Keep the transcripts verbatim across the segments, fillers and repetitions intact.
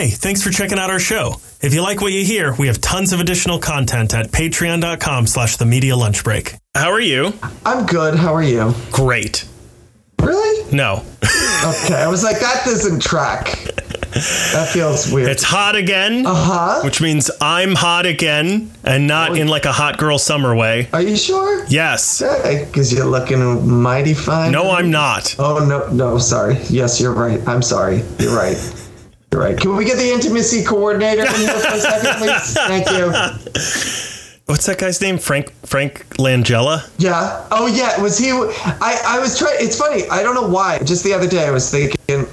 Hey, thanks for checking out our show. If you like what you hear, we have tons of additional content at patreon.com slash the media lunch break. How are you? I'm good. How are you? Great. Really? No. Okay. I was like, that doesn't track. That feels weird. It's hot again. Uh-huh. Which means I'm hot again, and not oh, in like a hot girl summer way. Are you sure? Yes. Because you're looking mighty fine. No, I'm not. Oh, no, no, sorry. Yes, you're right. I'm sorry. You're right. You're right. Can we get the intimacy coordinator in here for a second, please? Thank you. What's that guy's name? Frank Frank Langella? Yeah. Oh, yeah. Was he... I, I was trying... It's funny. I don't know why. Just the other day, I was thinking,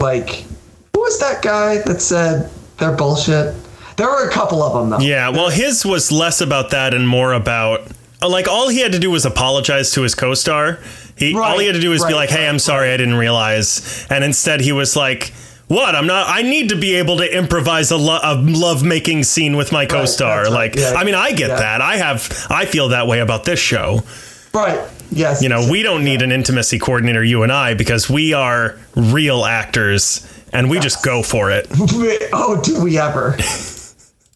like... Who was that guy that said they're bullshit? There were a couple of them, though. Yeah, well, his was less about that and more about, like, all he had to do was apologize to his co-star. He right, all he had to do was right, be like, hey, right, I'm sorry, right. I didn't realize. And instead he was like, what? I'm not, I need to be able to improvise a, lo- a love-making scene with my co-star. Right, like, right. yeah, I mean, I get yeah. that. I have, I feel that way about this show. Right. Yes. You know, we don't need an intimacy coordinator, you and I, because we are real actors. And we yes. just go for it. We, oh, do we ever?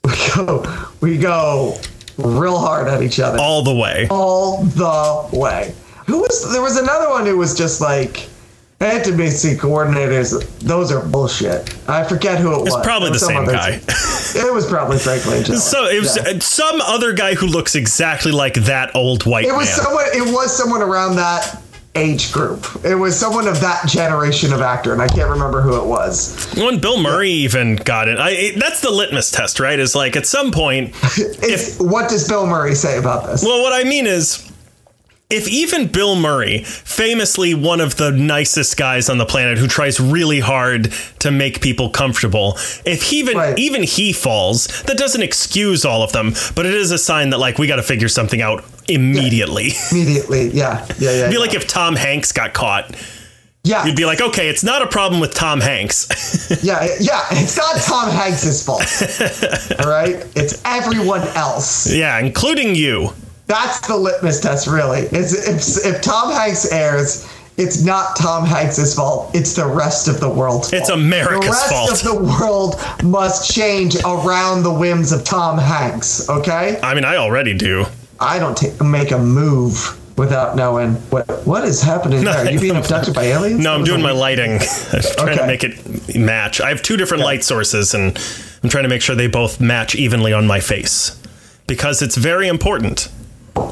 we go, we go real hard at each other. All the way. All the way. Who was? There was another one who was just like, intimacy coordinators. Those are bullshit. I forget who it was. It's probably it was the same guy. T- it was probably Frank Langella. So it was yeah. some other guy who looks exactly like that old white. It was man. someone. It was someone around that age group. It was someone of that generation of actor, and I can't remember who it was. When Bill Murray yeah. even got it, I, it, that's the litmus test, right? Is like at some point, if what does Bill Murray say about this? Well, what I mean is, if even Bill Murray, famously one of the nicest guys on the planet, who tries really hard to make people comfortable, if he even right. even he falls, that doesn't excuse all of them, but it is a sign that like we got to figure something out. Immediately, yeah. immediately, yeah, yeah, yeah. It'd be yeah. like if Tom Hanks got caught. Yeah, you'd be like, okay, it's not a problem with Tom Hanks. yeah, yeah, it's not Tom Hanks' fault. All right, it's everyone else. Yeah, including you. That's the litmus test, really. It's if if Tom Hanks errs, it's not Tom Hanks' fault. It's the rest of the world's fault. It's America's fault. The rest fault. of the world must change around the whims of Tom Hanks. Okay. I mean, I already do. I don't t- make a move without knowing what what is happening no, there. Are you being abducted by aliens? No, I'm doing my lighting. I'm trying okay. to make it match. I have two different okay. light sources, and I'm trying to make sure they both match evenly on my face because it's very important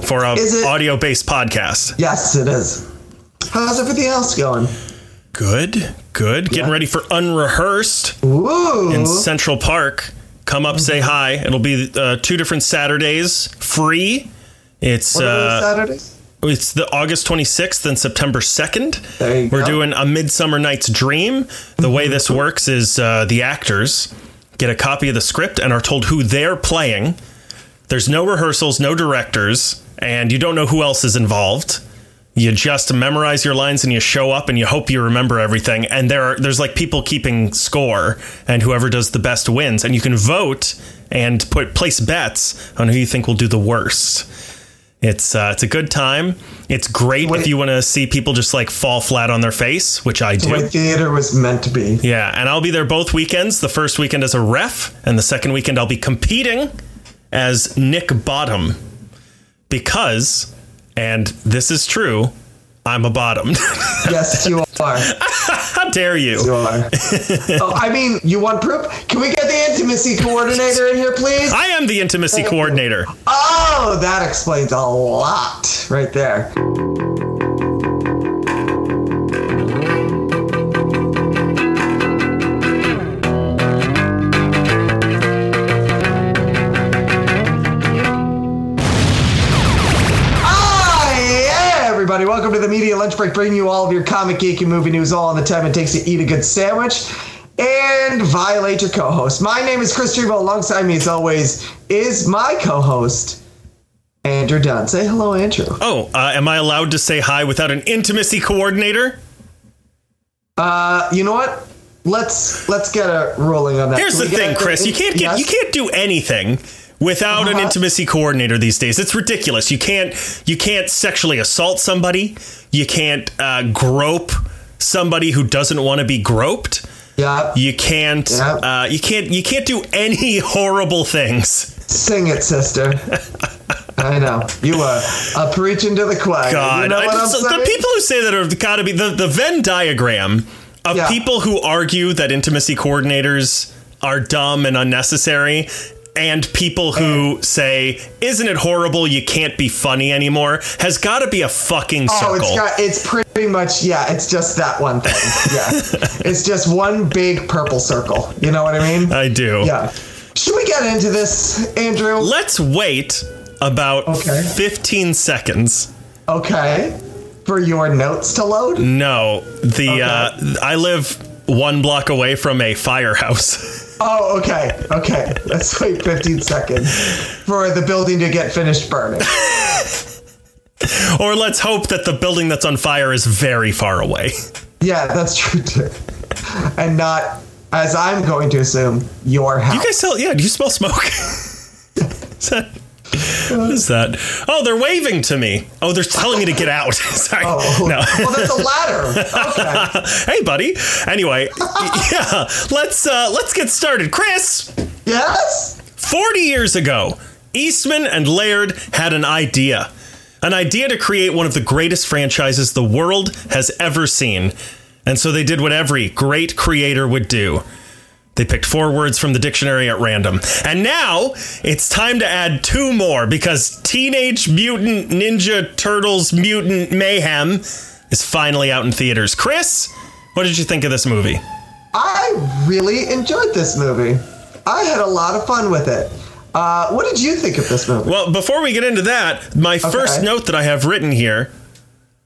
for a it, audio-based podcast. Yes, it is. How's everything else going? Good, good. Yeah. Getting ready for Unrehearsed Ooh. in Central Park. Come up, mm-hmm. say hi. It'll be uh, two different Saturdays, free. It's what are those uh, Saturdays? It's the August twenty-sixth and September second. There you We're go. doing A Midsummer Night's Dream. The way this works is uh, the actors get a copy of the script and are told who they're playing. There's no rehearsals, no directors, and you don't know who else is involved. You just memorize your lines and you show up and you hope you remember everything. And there are there's like people keeping score, and whoever does the best wins. And you can vote and put place bets on who you think will do the worst. It's uh, it's a good time. It's great Wait. if you want to see people just like fall flat on their face, which I do. The way theater was meant to be. Yeah. And I'll be there both weekends. The first weekend as a ref, and the second weekend I'll be competing as Nick Bottom, because and this is true. I'm a bottom. Yes, you are. How dare you? Yes, you are. Oh, I mean, you want proof? Can we get the intimacy coordinator in here, please? I am the intimacy Thank coordinator. You. Oh, that explains a lot right there. Welcome to the Media Lunch Break, bringing you all of your comic, geek, and movie news all in the time it takes to eat a good sandwich and violate your co-host. My name is Chris Trevo. Alongside me, as always, is my co-host, Andrew Dunn. Say hello, Andrew. Oh, uh, am I allowed to say hi without an intimacy coordinator? Uh, you know what? Let's let's get a ruling on that. Here's the thing, Chris. You can't get, yes? you can't do anything without uh-huh. an intimacy coordinator these days. It's ridiculous. You can't you can't sexually assault somebody. You can't uh, grope somebody who doesn't want to be groped. Yeah. You can't. Yeah. Uh, you can't. You can't do any horrible things. Sing it, sister. I know you are uh, preaching to the choir. God, you know I, what I'm so the people who say that have got to be the, the Venn diagram of yeah. people who argue that intimacy coordinators are dumb and unnecessary, and people who mm. say, "Isn't it horrible? You can't be funny anymore." Has got to be a fucking circle. Oh, it's got. It's pretty much yeah. It's just that one thing. Yeah, it's just one big purple circle. You know what I mean? I do. Yeah. Should we get into this, Andrew? Let's wait. About okay. fifteen seconds. Okay. For your notes to load? No. The okay. uh, I live one block away from a firehouse. Oh, okay. Okay. Let's wait fifteen seconds for the building to get finished burning. Or let's hope that the building that's on fire is very far away. Yeah, that's true, too. And not, as I'm going to assume, your house. Do you guys still, yeah, do you smell smoke? Is that... What is that? Oh, they're waving to me. Oh, they're telling me to get out. Sorry. Oh, no. Well, there's a ladder. Okay. Hey, buddy. Anyway, yeah, let's uh, let's get started. Chris. Yes? forty years ago, Eastman and Laird had an idea. An idea to create one of the greatest franchises the world has ever seen. And so they did what every great creator would do. They picked four words from the dictionary at random. And now it's time to add two more because Teenage Mutant Ninja Turtles Mutant Mayhem is finally out in theaters. Chris, what did you think of this movie? I really enjoyed this movie. I had a lot of fun with it. Uh, what did you think of this movie? Well, before we get into that, my okay. first note that I have written here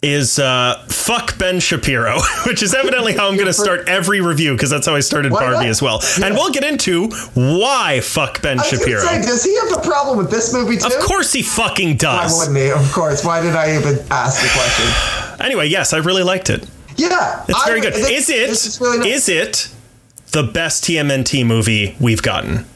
is uh, fuck Ben Shapiro, which is evidently how I'm going to start every review, because that's how I started why Barbie not? as well. Yeah. And we'll get into why fuck Ben I was Shapiro. Say, does he have a problem with this movie, too? Of course he fucking does. Why wouldn't he? Of course. Why did I even ask the question? Anyway, yes, I really liked it. Yeah. It's I, very good. This, is it is, really nice. Is it the best T M N T movie we've gotten?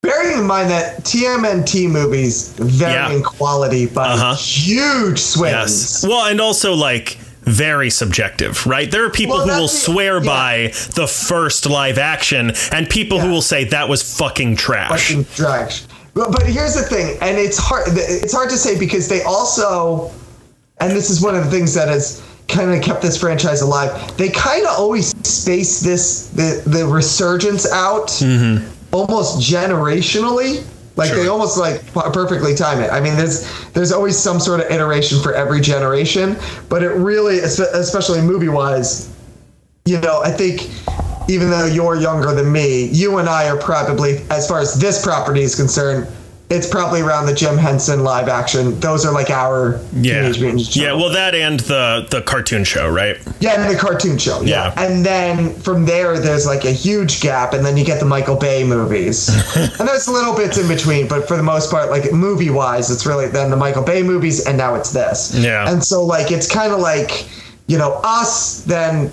Bearing in mind that T M N T movies vary yeah. in quality by uh-huh. huge swings. Yes. Well, and also like very subjective, right? There are people well, who will the, swear yeah. by the first live action and people yeah. who will say that was fucking trash. Fucking trash. But, but here's the thing, and it's hard. It's hard to say because they also, and this is one of the things that is kind of kept this franchise alive. They kind of always space this the the resurgence out. Mm-hmm. Almost generationally, like sure. they almost like perfectly time it. I mean, there's there's always some sort of iteration for every generation, but it really, especially movie wise, you know, I think even though you're younger than me, you and I are probably, as far as this property is concerned, it's probably around the Jim Henson live action. Those are like our yeah. Teenage Mutant Ninja Turtles. Yeah, well, that and the, the cartoon show, right? Yeah, and the cartoon show. Yeah. yeah. And then from there, there's like a huge gap, and then you get the Michael Bay movies. And there's little bits in between, but for the most part, like movie-wise, it's really then the Michael Bay movies, and now it's this. Yeah. And so, like, it's kind of like, you know, us, then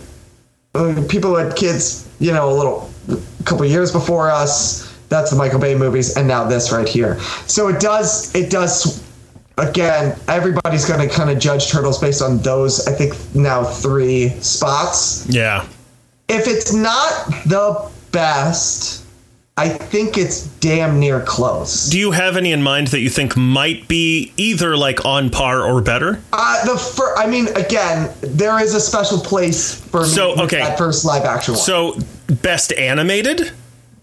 people who had kids, you know, a little a couple years before us. That's the Michael Bay movies, and now this right here. So it does, it does, again, everybody's going to kind of judge Turtles based on those, I think, now three spots. Yeah. If it's not the best, I think it's damn near close. Do you have any in mind that you think might be either, like, on par or better? Uh, the fir- I mean, again, there is a special place for me so, okay. that first live-action one. So, best animated?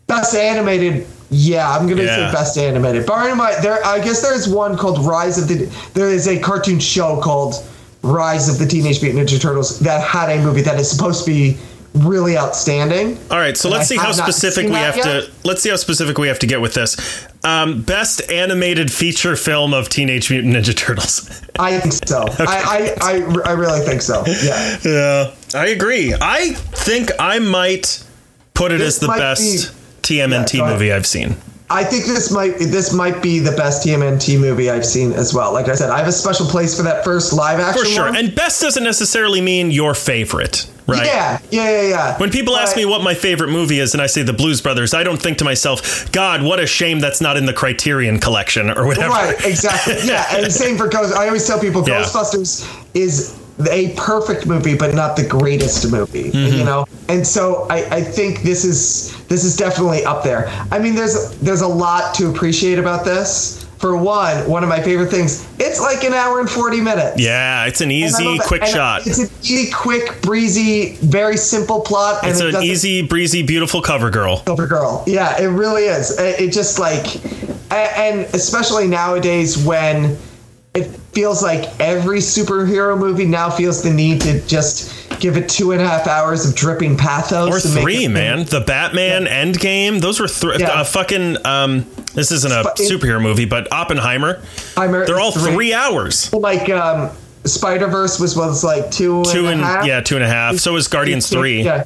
Best animated, yeah, I'm gonna yeah. say best animated. But anyway, there, I guess there's one called Rise of the. There is a cartoon show called Rise of the Teenage Mutant Ninja Turtles that had a movie that is supposed to be really outstanding. All right, so let's I see how specific we have yet. to. Let's see how specific we have to get with this. Um, best animated feature film of Teenage Mutant Ninja Turtles. I think so. Okay. I, I, I I really think so. Yeah. Yeah, I agree. I think I might put it this as the best. Be- T M N T yeah, movie I've seen. I think this might this might be the best T M N T movie I've seen as well. Like I said, I have a special place for that first live action. For sure. One. And best doesn't necessarily mean your favorite, right? Yeah, yeah, yeah, yeah. When people but, ask me what my favorite movie is and I say The Blues Brothers, I don't think to myself, God, what a shame that's not in the Criterion collection or whatever. Right, exactly. Yeah, and same for Ghost. I always tell people yeah. Ghostbusters is a perfect movie, but not the greatest movie, mm-hmm. you know? And so I, I think this is this is definitely up there. I mean, there's there's a lot to appreciate about this. For one, one of my favorite things, it's like an hour and forty minutes. Yeah, it's an easy, quick shot. It's an easy, quick, breezy, very simple plot. It's an easy, breezy, beautiful cover girl. Cover girl. Yeah, it really is. It, it just like, and especially nowadays when it feels like every superhero movie now feels the need to just give it two and a half hours of dripping pathos. Or three, man. The Batman, yeah. Endgame. Those were three. Yeah. Uh, fucking, um, this isn't a superhero movie, but Oppenheimer. They're all three, three hours. Like, um, Spider-Verse was, was like two, two and, and a half. Yeah, two and a half. So was Guardians two, three. Yeah.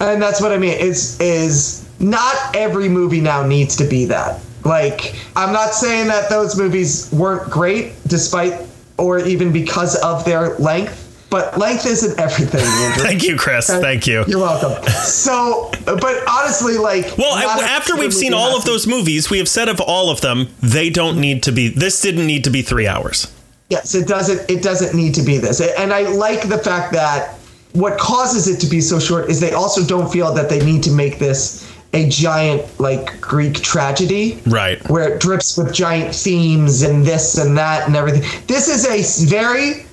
And that's what I mean. It's is not every movie now needs to be that. Like, I'm not saying that those movies weren't great, despite or even because of their length. But length isn't everything, Andrew. Thank you, Chris. Okay? Thank you. You're welcome. So, but honestly, like... Well, after we've seen all of those movies, we have said of all of them, they don't need to be... This didn't need to be three hours. Yes, it doesn't It doesn't need to be this. And I like the fact that what causes it to be so short is they also don't feel that they need to make this a giant, like, Greek tragedy. Right. Where it drips with giant themes and this and that and everything. This is a very...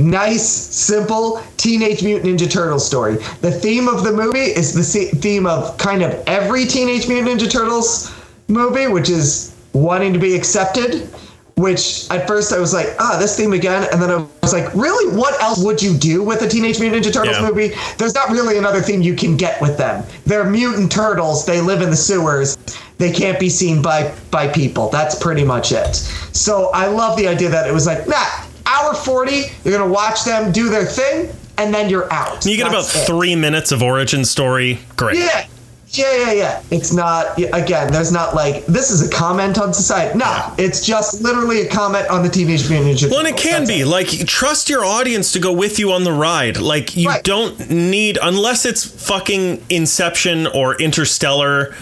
nice, simple Teenage Mutant Ninja Turtles story. The theme of the movie is the theme of kind of every Teenage Mutant Ninja Turtles movie, which is wanting to be accepted, which at first I was like, ah, this theme again. And then I was like, really? What else would you do with a Teenage Mutant Ninja Turtles yeah. movie? There's not really another theme you can get with them. They're mutant turtles. They live in the sewers. They can't be seen by, by people. That's pretty much it. So I love the idea that it was like, nah, hour forty, you're going to watch them do their thing, and then you're out. You get That's about three it. minutes of origin story. Great. Yeah, yeah, yeah, yeah. It's not, again, there's not like, this is a comment on society. No, yeah. It's just literally a comment on the Teenage Mutant Ninja Turtles. Well, and it can That's be. It. Like, trust your audience to go with you on the ride. Like, you right. don't need, unless it's fucking Inception or Interstellar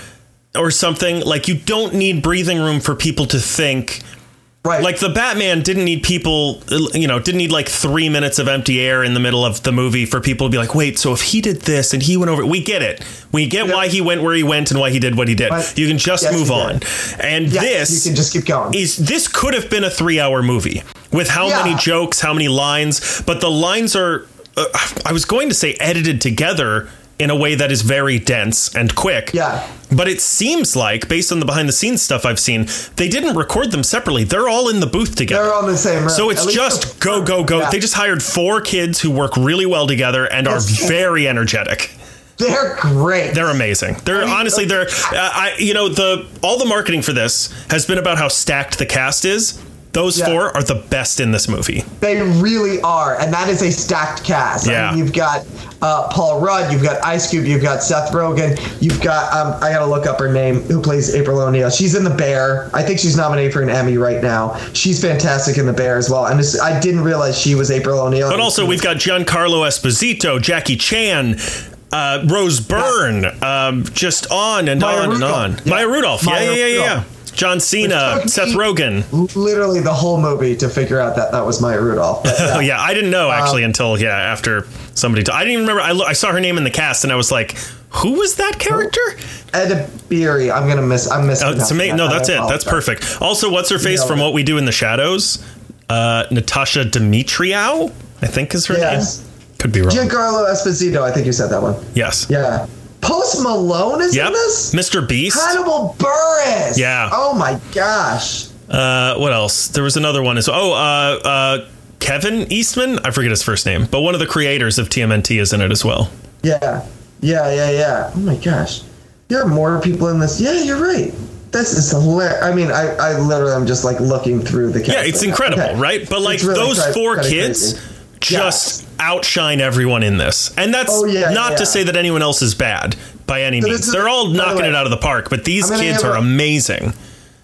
or something, like, you don't need breathing room for people to think. Right. Like the Batman didn't need people, you know, didn't need like three minutes of empty air in the middle of the movie for people to be like, wait, so if he did this and he went over, we get it. We get yeah. why he went where he went and why he did what he did. Right. You can just yes, move on. And yes, this you can just keep going. Is this could have been a three hour movie with how yeah. many jokes, how many lines. But the lines are, uh, I was going to say, edited together in a way that is very dense and quick. Yeah. But it seems like, based on the behind-the-scenes stuff I've seen, they didn't record them separately. They're all in the booth together. They're all in the same room. So it's just go, go, go. Yeah. They just hired four kids who work really well together and are very energetic. They're great. They're amazing. They're I mean, honestly, they're, uh, I, you know, the all the marketing for this has been about how stacked the cast is. Those yeah. four are the best in this movie. They really are. And that is a stacked cast. Yeah. I mean, you've got uh, Paul Rudd. You've got Ice Cube. You've got Seth Rogen. You've got, um, I got to look up her name, who plays April O'Neil. She's in The Bear. I think she's nominated for an Emmy right now. She's fantastic in The Bear as well. And this, I didn't realize she was April O'Neil. But also we've got Giancarlo Esposito, Jackie Chan, uh, Rose Byrne, yeah. um, just on and Maya on Rudolph. and on. Yeah. Maya Rudolph. Maya yeah, yeah, yeah, yeah. John Cena, Seth Rogen. Literally the whole movie to figure out that that was Maya Rudolph. But, yeah. yeah, I didn't know actually um, until, yeah, after somebody... T- I didn't even remember. I, lo- I saw her name in the cast and I was like, who was that character? Ed Beery. I'm going to miss... I'm missing uh, ama- that. No, that's it. That's perfect. Also, what's her face you know, from What We Do in the Shadows? Uh, Natasha Dimitriou, I think is her yes. name. Could be wrong. Giancarlo Esposito, I think you said that one. Yes. Yeah. Post Malone is yep. in this? Mister Beast. Hannibal Buress. Yeah. Oh, my gosh. Uh, what else? There was another one. As, oh, uh, uh, Kevin Eastman. I forget his first name, but one of the creators of T M N T is in it as well. Yeah. Yeah, yeah, yeah. Oh, my gosh. There are more people in this. Yeah, you're right. This is hilarious. I mean, I, I literally am just, like, looking through the cast. Yeah, it's incredible, okay. right? But, like, really those four kids... Crazy. Just yes. outshine everyone in this. And that's oh, yeah, not yeah. to say that anyone else is bad by any so means. Is, They're all knocking the way, it out of the park, but these kids are a, amazing.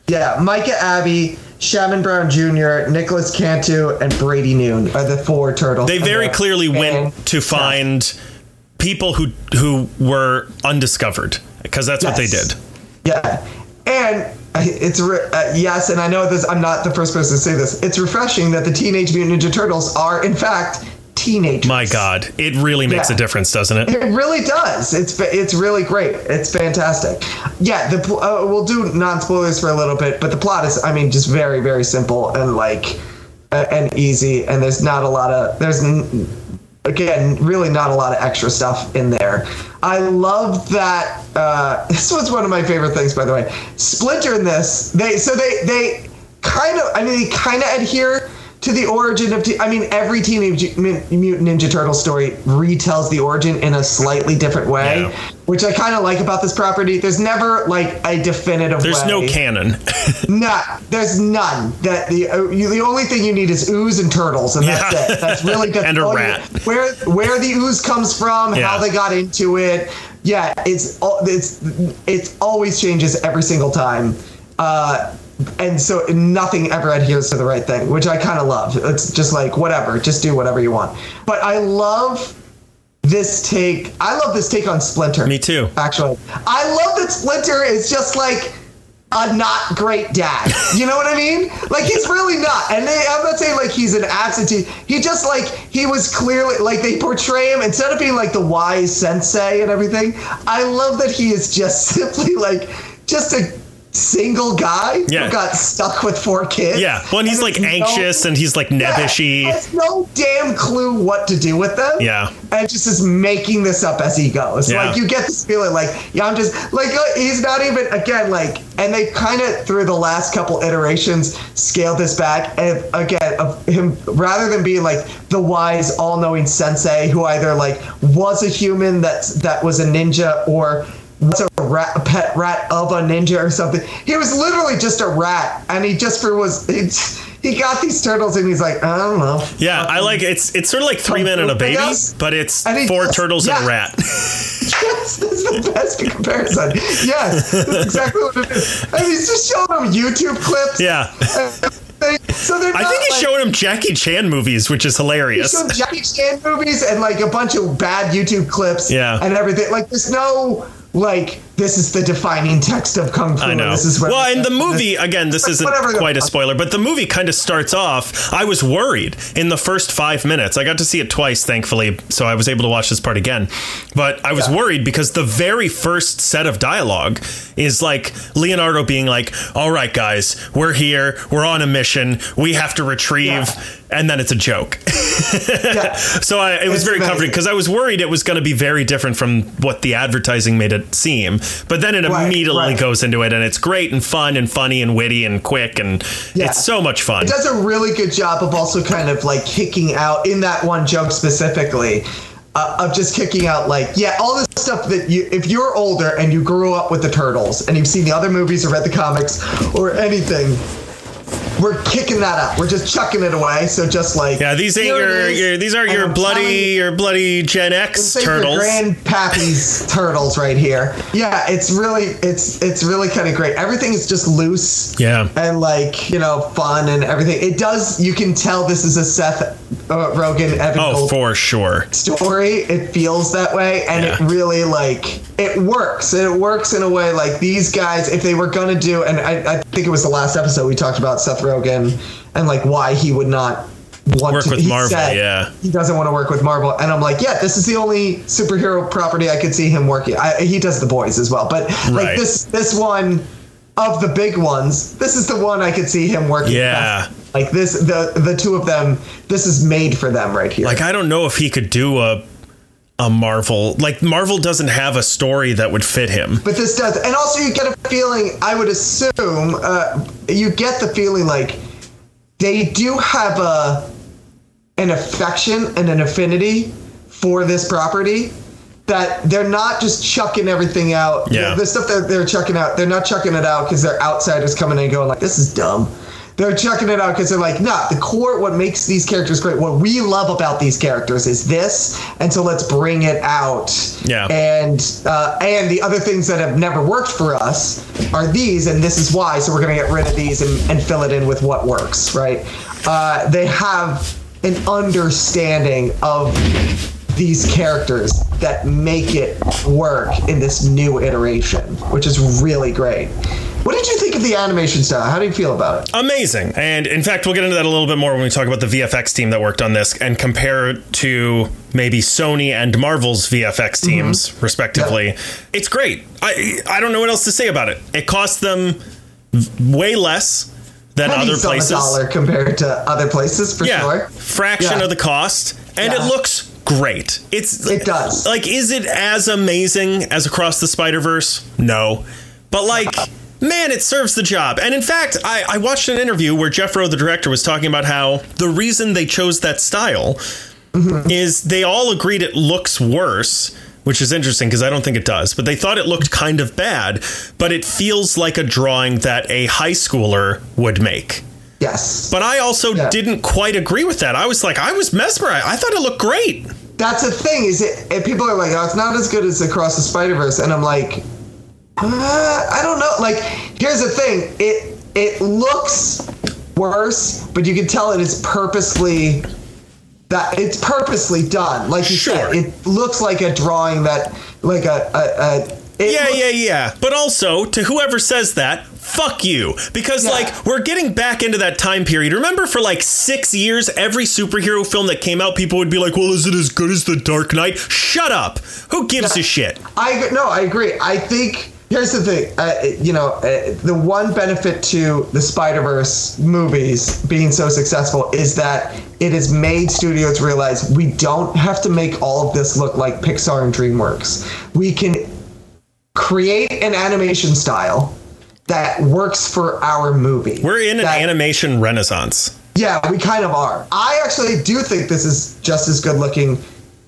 Yeah, Micah Abbey, Shaman Brown Junior, Nicholas Cantu, and Brady Noon are the four turtles. They very there. clearly and went to find yes. people who who were undiscovered, because that's yes. what they did. Yeah, and... It's re- uh, yes, and I know this. I'm not the first person to say this. It's refreshing that the Teenage Mutant Ninja Turtles are, in fact, teenagers. My God, it really makes yeah. a difference, doesn't it? It really does. It's it's really great. It's fantastic. Yeah, the uh, we'll do non-spoilers for a little bit, but the plot is, I mean, just very, very simple and like uh, and easy. And there's not a lot of there's again really not a lot of extra stuff in there. I love that. Uh, this was one of my favorite things, by the way. Splinter in this, they so they they kind of I mean they kind of adhere to the origin of, t- I mean, every Teenage Mutant Ninja Turtle story retells the origin in a slightly different way, yeah. which I kind of like about this property. There's never like a definitive. There's way. no canon. No, there's none. That the uh, you, the only thing you need is ooze and turtles, and that's yeah. it. That's really good. And a rat. Where where the ooze comes from, yeah. how they got into it. Yeah, it's it's it's always changes every single time. Uh, And so nothing ever adheres to the right thing, which I kind of love. It's just like, whatever, just do whatever you want. But I love this take. I love this take on Splinter. Me too. Actually, I love that Splinter is just like a not great dad. You know what I mean? Like, he's really not. And they, I'm not saying like he's an absentee. He just like he was clearly like they portray him instead of being like the wise sensei and everything. I love that he is just simply like just a single guy yeah. who got stuck with four kids. Yeah, well, and he's and like anxious no, and he's like nebbishy. Yeah, has no damn clue what to do with them. Yeah, and just is making this up as he goes. Yeah. Like, you get this feeling like, yeah, I'm just like, he's not even, again, like, and they kind of through the last couple iterations scaled this back. And again, of him, rather than being like the wise, all-knowing sensei who either like was a human that's that was a ninja or was a, rat, a pet rat of a ninja or something. He was literally just a rat, and he just for was he, he got these turtles, and he's like, I don't know. Yeah, I like it's it's sort of like Three Men and a Baby, but it's four just, turtles yeah. and a rat. Yes, that's the best comparison. Yes, that's exactly what it is. And he's just showing them YouTube clips. Yeah. And, So they're not I think he's like, showing him Jackie Chan movies, which is hilarious. He's showing Jackie Chan movies and like a bunch of bad YouTube clips yeah. and everything. Like, there's no like, this is the defining text of Kung Fu. I know. This is where well, and the movie, this, again, this isn't quite a spoiler, but the movie kind of starts off. I was worried in the first five minutes. I got to see it twice, thankfully, so I was able to watch this part again. But I was yeah. worried because the very first set of dialogue is like Leonardo being like, all right, guys, we're here. We're on a mission. We have to retrieve. Yeah. And then it's a joke. yeah. So I, it was it's very amazing. comforting because I was worried it was going to be very different from what the advertising made it seem. But then it right, immediately right. goes into it, and it's great and fun and funny and witty and quick, and yeah. it's so much fun. It does a really good job of also kind of like kicking out in that one joke specifically uh, of just kicking out like, yeah, all this stuff that you, if you're older and you grew up with the Turtles and you've seen the other movies or read the comics or anything, we're kicking that up. We're just chucking it away. So just like, yeah, these ain't your, your these are your bloody your bloody Gen X turtles, grandpappy's turtles right here. Yeah, it's really it's it's really kind of great. Everything is just loose, yeah, and like, you know, fun and everything. It does. You can tell this is a Seth uh, Rogen, Evan oh Gold for sure story. It feels that way, and yeah. it really like it works. It works in a way like these guys, if they were gonna do, and I, I think it was the last episode we talked about Seth Rogen and like why he would not want work to work with Marvel. Said, yeah, he doesn't want to work with Marvel, and I'm like, yeah, this is the only superhero property I could see him working. I, he does The Boys as well, but like right. this this one of the big ones, this is the one I could see him working. Yeah, best. Like this, the the two of them, this is made for them right here. Like, I don't know if he could do a. A Marvel, like Marvel doesn't have a story that would fit him, but this does. And also you get a feeling, I would assume uh, you get the feeling like they do have a an affection and an affinity for this property, that they're not just chucking everything out. Yeah, the stuff that they're chucking out, they're not chucking it out because they're outsiders coming in and going like, this is dumb. They're checking it out because they're like, nah, the core, what makes these characters great, what we love about these characters is this, and so let's bring it out. Yeah. And uh, and the other things that have never worked for us are these, and this is why, so we're going to get rid of these and, and fill it in with what works, right? Uh, they have an understanding of these characters that make it work in this new iteration, which is really great. What did you think of the animation style? How do you feel about it? Amazing. And in fact, we'll get into that a little bit more when we talk about the V F X team that worked on this and compare it to maybe Sony and Marvel's V F X teams, mm-hmm. respectively. Yeah. It's great. I I don't know what else to say about it. It cost them way less than other places. A dollar compared to other places, for yeah. sure. Fraction yeah. of the cost. And yeah. it looks great. It's It does. Like, is it as amazing as Across the Spider-Verse? No. But, like... Man, it serves the job. And in fact, I, I watched an interview where Jeff Rowe, the director, was talking about how the reason they chose that style mm-hmm. is they all agreed it looks worse, which is interesting because I don't think it does. But they thought it looked kind of bad, but it feels like a drawing that a high schooler would make. Yes. But I also yeah. didn't quite agree with that. I was like, I was mesmerized. I thought it looked great. That's the thing is it, if people are like, oh, it's not as good as Across the Spider-Verse. And I'm like... Uh, I don't know. Like, here's the thing. It it looks worse, but you can tell it is purposely that it's purposely done. Like you sure. said, it looks like a drawing that like a a. a it yeah, looks- yeah, yeah. But also to whoever says that. Fuck you. Because, yeah. like, we're getting back into that time period. Remember, for, like, six years, every superhero film that came out, people would be like, well, is it as good as The Dark Knight? Shut up. Who gives yeah. a shit? I No, I agree. I think, here's the thing. Uh, you know, uh, the one benefit to the Spider-Verse movies being so successful is that it has made studios realize we don't have to make all of this look like Pixar and DreamWorks. We can create an animation style that works for our movie. We're in an that, animation renaissance. Yeah, we kind of are. I actually do think this is just as good looking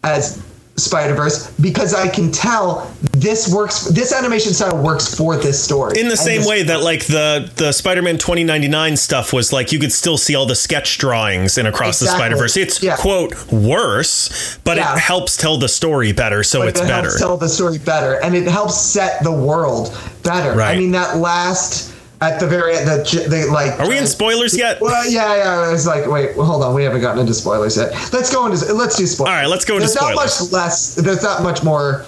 as Spider-Verse because I can tell this works. This animation style works for this story. In the same this, way that like the, the Spider-Man twenty ninety-nine stuff was like you could still see all the sketch drawings in Across exactly. the Spider-Verse. It's, yeah. quote, worse, but yeah. it helps tell the story better, so but it's it better. It helps tell the story better, and it helps set the world better. Right. I mean, that last... At the very end, the, the, like... Are we in spoilers yet? Well, yeah, yeah. I was like, wait, well, hold on. We haven't gotten into spoilers yet. Let's go into... Let's do spoilers. All right, let's go into there's spoilers. There's not much less... There's not much more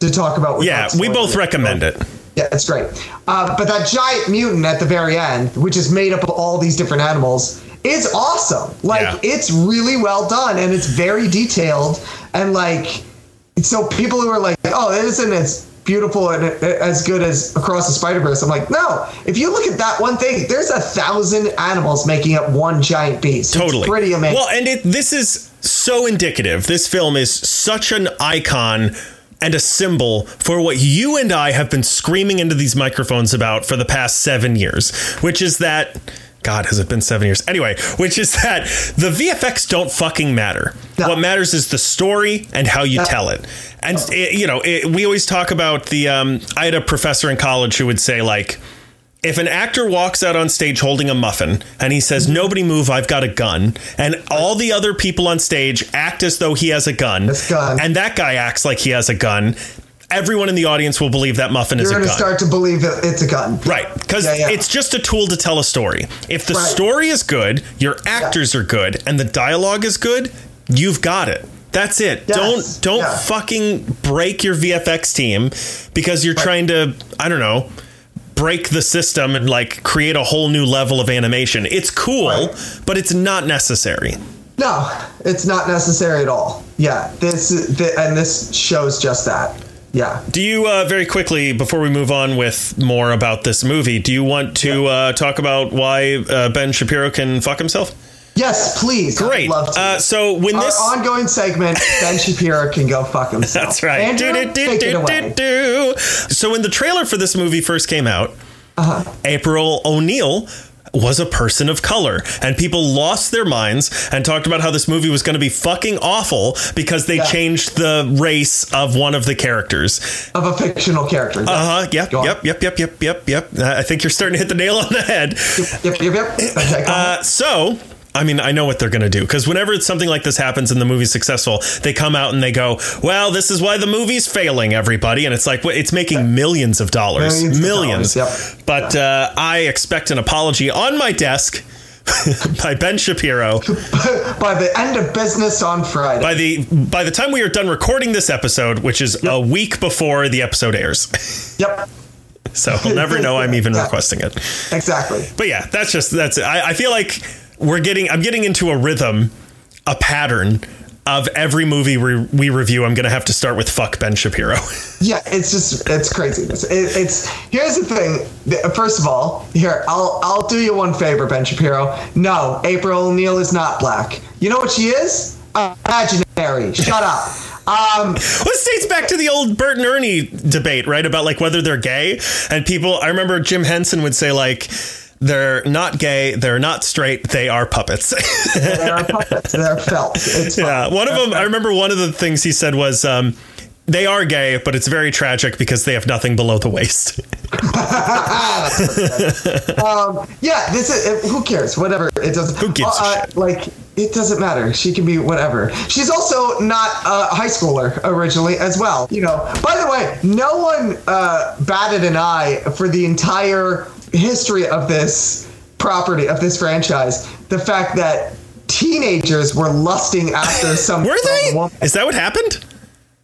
to talk about. Yeah, we both yet. recommend it. Yeah, it's great. Uh, but that giant mutant at the very end, which is made up of all these different animals, is awesome. Like, yeah. it's really well done, and it's very detailed. And, like... So people who are like, oh, isn't it... beautiful and as good as Across the Spider-Verse. I'm like, no, if you look at that one thing, there's a thousand animals making up one giant beast. Totally. It's pretty amazing. Well, and it, this is so indicative. This film is such an icon and a symbol for what you and I have been screaming into these microphones about for the past seven years, which is that... God, has it been seven years? Anyway, which is that the V F X don't fucking matter. No. What matters is the story and how you no. tell it. And, no. it, you know, it, we always talk about the um, I had a professor in college who would say, like, if an actor walks out on stage holding a muffin and he says, nobody move, I've got a gun. And all the other people on stage act as though he has a gun. gun. And that guy acts like he has a gun. Everyone in the audience will believe that muffin You're is a gun. You're going to start to believe it, it's a gun. Right. Because yeah, yeah. it's just a tool to tell a story. If the right. story is good, your actors yeah. are good, and the dialogue is good, you've got it. That's it. Yes. Don't don't yeah. fucking break your V F X team because you're right. trying to, I don't know, break the system and like create a whole new level of animation. It's cool, right. but it's not necessary. No, it's not necessary at all. Yeah. This, this and this shows just that. Yeah. Do you uh, very quickly, before we move on with more about this movie, do you want to yeah. uh, talk about why uh, Ben Shapiro can fuck himself? Yes, please. Great. I'd love to. Uh, so when Our this ongoing segment, Ben Shapiro can go fuck himself. That's right. Andrew, do, do, take do, it away. Do, do. So when the trailer for this movie first came out, uh-huh. April O'Neil was a person of color, and people lost their minds and talked about how this movie was going to be fucking awful because they yeah. changed the race of one of the characters of a fictional character. Yeah. Uh huh. Yep. Yep. Yep. Yep. Yep. Yep. Yep. Uh, I think you're starting to hit the nail on the head. Yep. Yep. Yep. yep. Uh, so. I mean, I know what they're going to do, because whenever something like this happens and the movie's successful, they come out and they go, well, this is why the movie's failing, everybody. And it's like, it's making millions of dollars, millions. millions. Of dollars. Yep. But yeah. uh, I expect an apology on my desk by Ben Shapiro by the end of business on Friday. By the by the time we are done recording this episode, which is yep. a week before the episode airs. Yep. So he'll never know I'm even exactly. requesting it. Exactly. But yeah, that's just that's it. I, I feel like we're getting I'm getting into a rhythm, a pattern of every movie we, we review. I'm going to have to start with fuck Ben Shapiro. Yeah, it's just it's craziness. It, it's here's the thing. First of all, here, I'll I'll do you one favor, Ben Shapiro. No, April O'Neil is not black. You know what she is? Imaginary. Shut up. Um, this dates back to the old Bert and Ernie debate, right? About like whether they're gay, and people. I remember Jim Henson would say like, "They're not gay. They're not straight. They are puppets. They are puppets. They're felt." It's yeah. One of them. I remember one of the things he said was, um, "They are gay, but it's very tragic because they have nothing below the waist." um, yeah. This is. Who cares? Whatever. It doesn't. Who gives uh, a shit? Like. It doesn't matter. She can be whatever. She's also not a high schooler originally as well. You know, by the way, no one uh, batted an eye for the entire history of this property, of this franchise. The fact that teenagers were lusting after some were they? Woman. Is that what happened?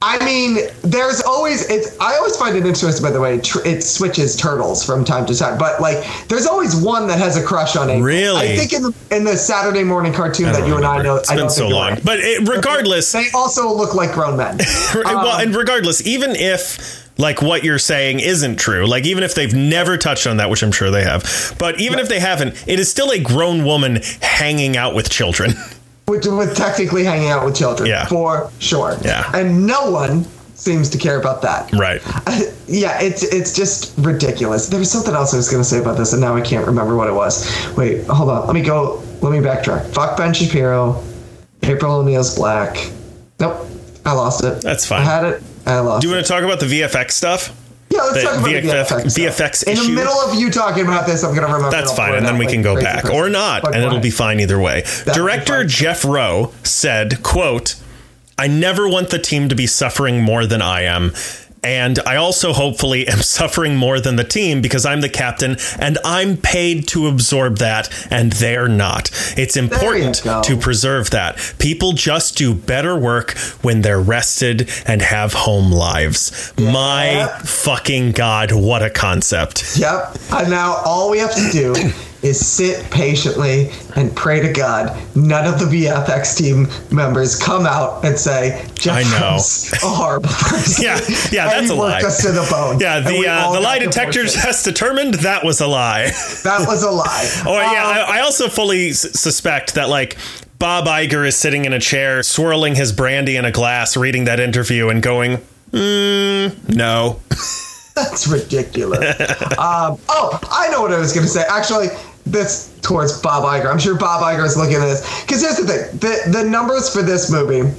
I mean, there's always it's. I always find it interesting, by the way, tr- it switches turtles from time to time. But like, there's always one that has a crush on April. Really? I think in the, in the Saturday morning cartoon that you remember. And I know. It's I been don't so long. Right. But it, regardless. They also look like grown men. Um, well, and regardless, even if like what you're saying isn't true, like even if they've never touched on that, which I'm sure they have, but even yeah. if they haven't, it is still a grown woman hanging out with children. With, with technically hanging out with children, yeah. for sure. Yeah. And no one seems to care about that. Right. Uh, yeah, it's it's just ridiculous. There was something else I was going to say about this, and now I can't remember what it was. Wait, hold on. Let me go. Let me backtrack. Fuck Ben Shapiro. April O'Neil's black. Nope. I lost it. That's fine. I had it. I lost it. Do you want to talk about the V F X stuff? Yeah, let's talk about V F X, the V F X issue. In the middle of you talking about this, I'm going to remember. That's fine, and then we can go back. Or not, and it'll be fine either way. Director Jeff Rowe said, quote, "I never want the team to be suffering more than I am. And I also hopefully am suffering more than the team because I'm the captain and I'm paid to absorb that. And they're not. It's important to preserve that. People just do better work when they're rested and have home lives." Yeah. My fucking God, what a concept. Yep. And now all we have to do is sit patiently and pray to God none of the V F X team members come out and say, "Jeff, I know, a horrible person." Yeah, yeah, that's a lie. Us to the bone. Yeah, the uh, the lie detector test determined that was a lie. That was a lie. Oh yeah, um, I, I also fully s- suspect that like Bob Iger is sitting in a chair, swirling his brandy in a glass, reading that interview and going, mm, "No, that's ridiculous." um, oh, I know what I was going to say. Actually. That's towards Bob Iger. I'm sure Bob Iger is looking at this. Because here's the thing. The, the numbers for this movie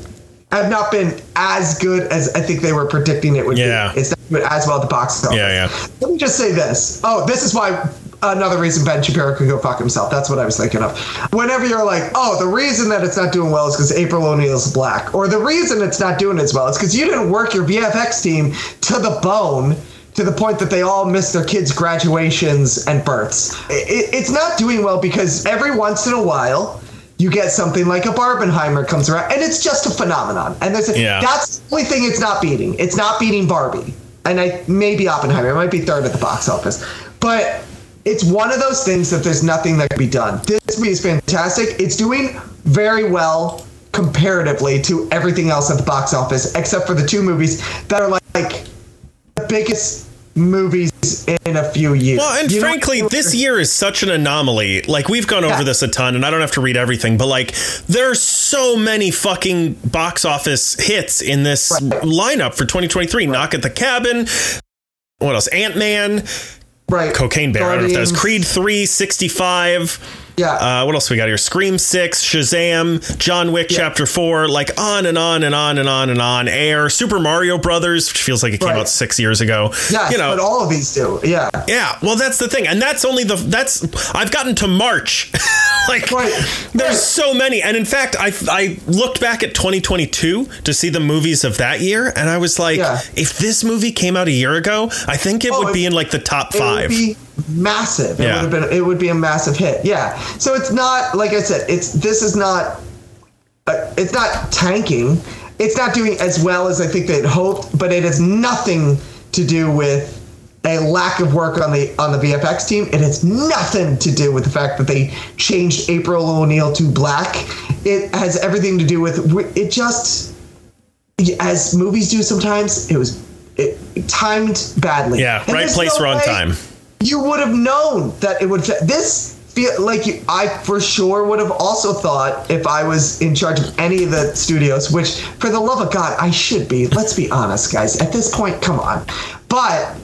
have not been as good as I think they were predicting it would yeah. be. It's not been as well at the box office. Yeah, yeah. Let me just say this. Oh, this is why another reason Ben Shapiro could go fuck himself. That's what I was thinking of. Whenever you're like, oh, the reason that it's not doing well is because April O'Neil's black. Or the reason it's not doing as well is because you didn't work your V F X team to the bone, to the point that they all miss their kids' graduations and births. It, it's not doing well because every once in a while you get something like a Barbenheimer comes around and it's just a phenomenon. And there's a, yeah. that's the only thing it's not beating. It's not beating Barbie. And I maybe Oppenheimer. It might be third at the box office. But it's one of those things that there's nothing that can be done. This movie is fantastic. It's doing very well comparatively to everything else at the box office, except for the two movies that are like, like the biggest movies in a few years. Well, and you frankly, this year is such an anomaly. Like, we've gone over yeah. this a ton, and I don't have to read everything, but like, there's so many fucking box office hits in this right. lineup for twenty twenty-three. Right. Knock at the Cabin. What else? Ant-Man. Right. Cocaine Bear. Guardians. I don't know if that was Creed three, sixty-five. Yeah. Uh, what else we got here? Scream six, Shazam, John Wick yeah. Chapter four, like on and on and on and on and on. Air, Super Mario Brothers, which feels like it came right. out six years ago. Yeah, you know, but all of these do. Yeah. Yeah. Well, that's the thing, and that's only the that's I've gotten to March. Like, right. there's right. so many, and in fact, I I looked back at twenty twenty-two to see the movies of that year, and I was like, yeah. if this movie came out a year ago, I think it oh, would it, be in like the top five. It would be massive. It yeah. would have been. It would be a massive hit. Yeah. So it's not, like I said, it's this is not, uh, it's not tanking. It's not doing as well as I think they'd hoped, but it has nothing to do with a lack of work on the on the V F X team. It has nothing to do with the fact that they changed April O'Neil to black. It has everything to do with it just, as movies do sometimes, it was it, it timed badly. Yeah, and right place, no wrong time. You would have known that it would. This feel like you, I for sure would have also thought if I was in charge of any of the studios, which for the love of God, I should be. Let's be honest, guys. At this point, come on. But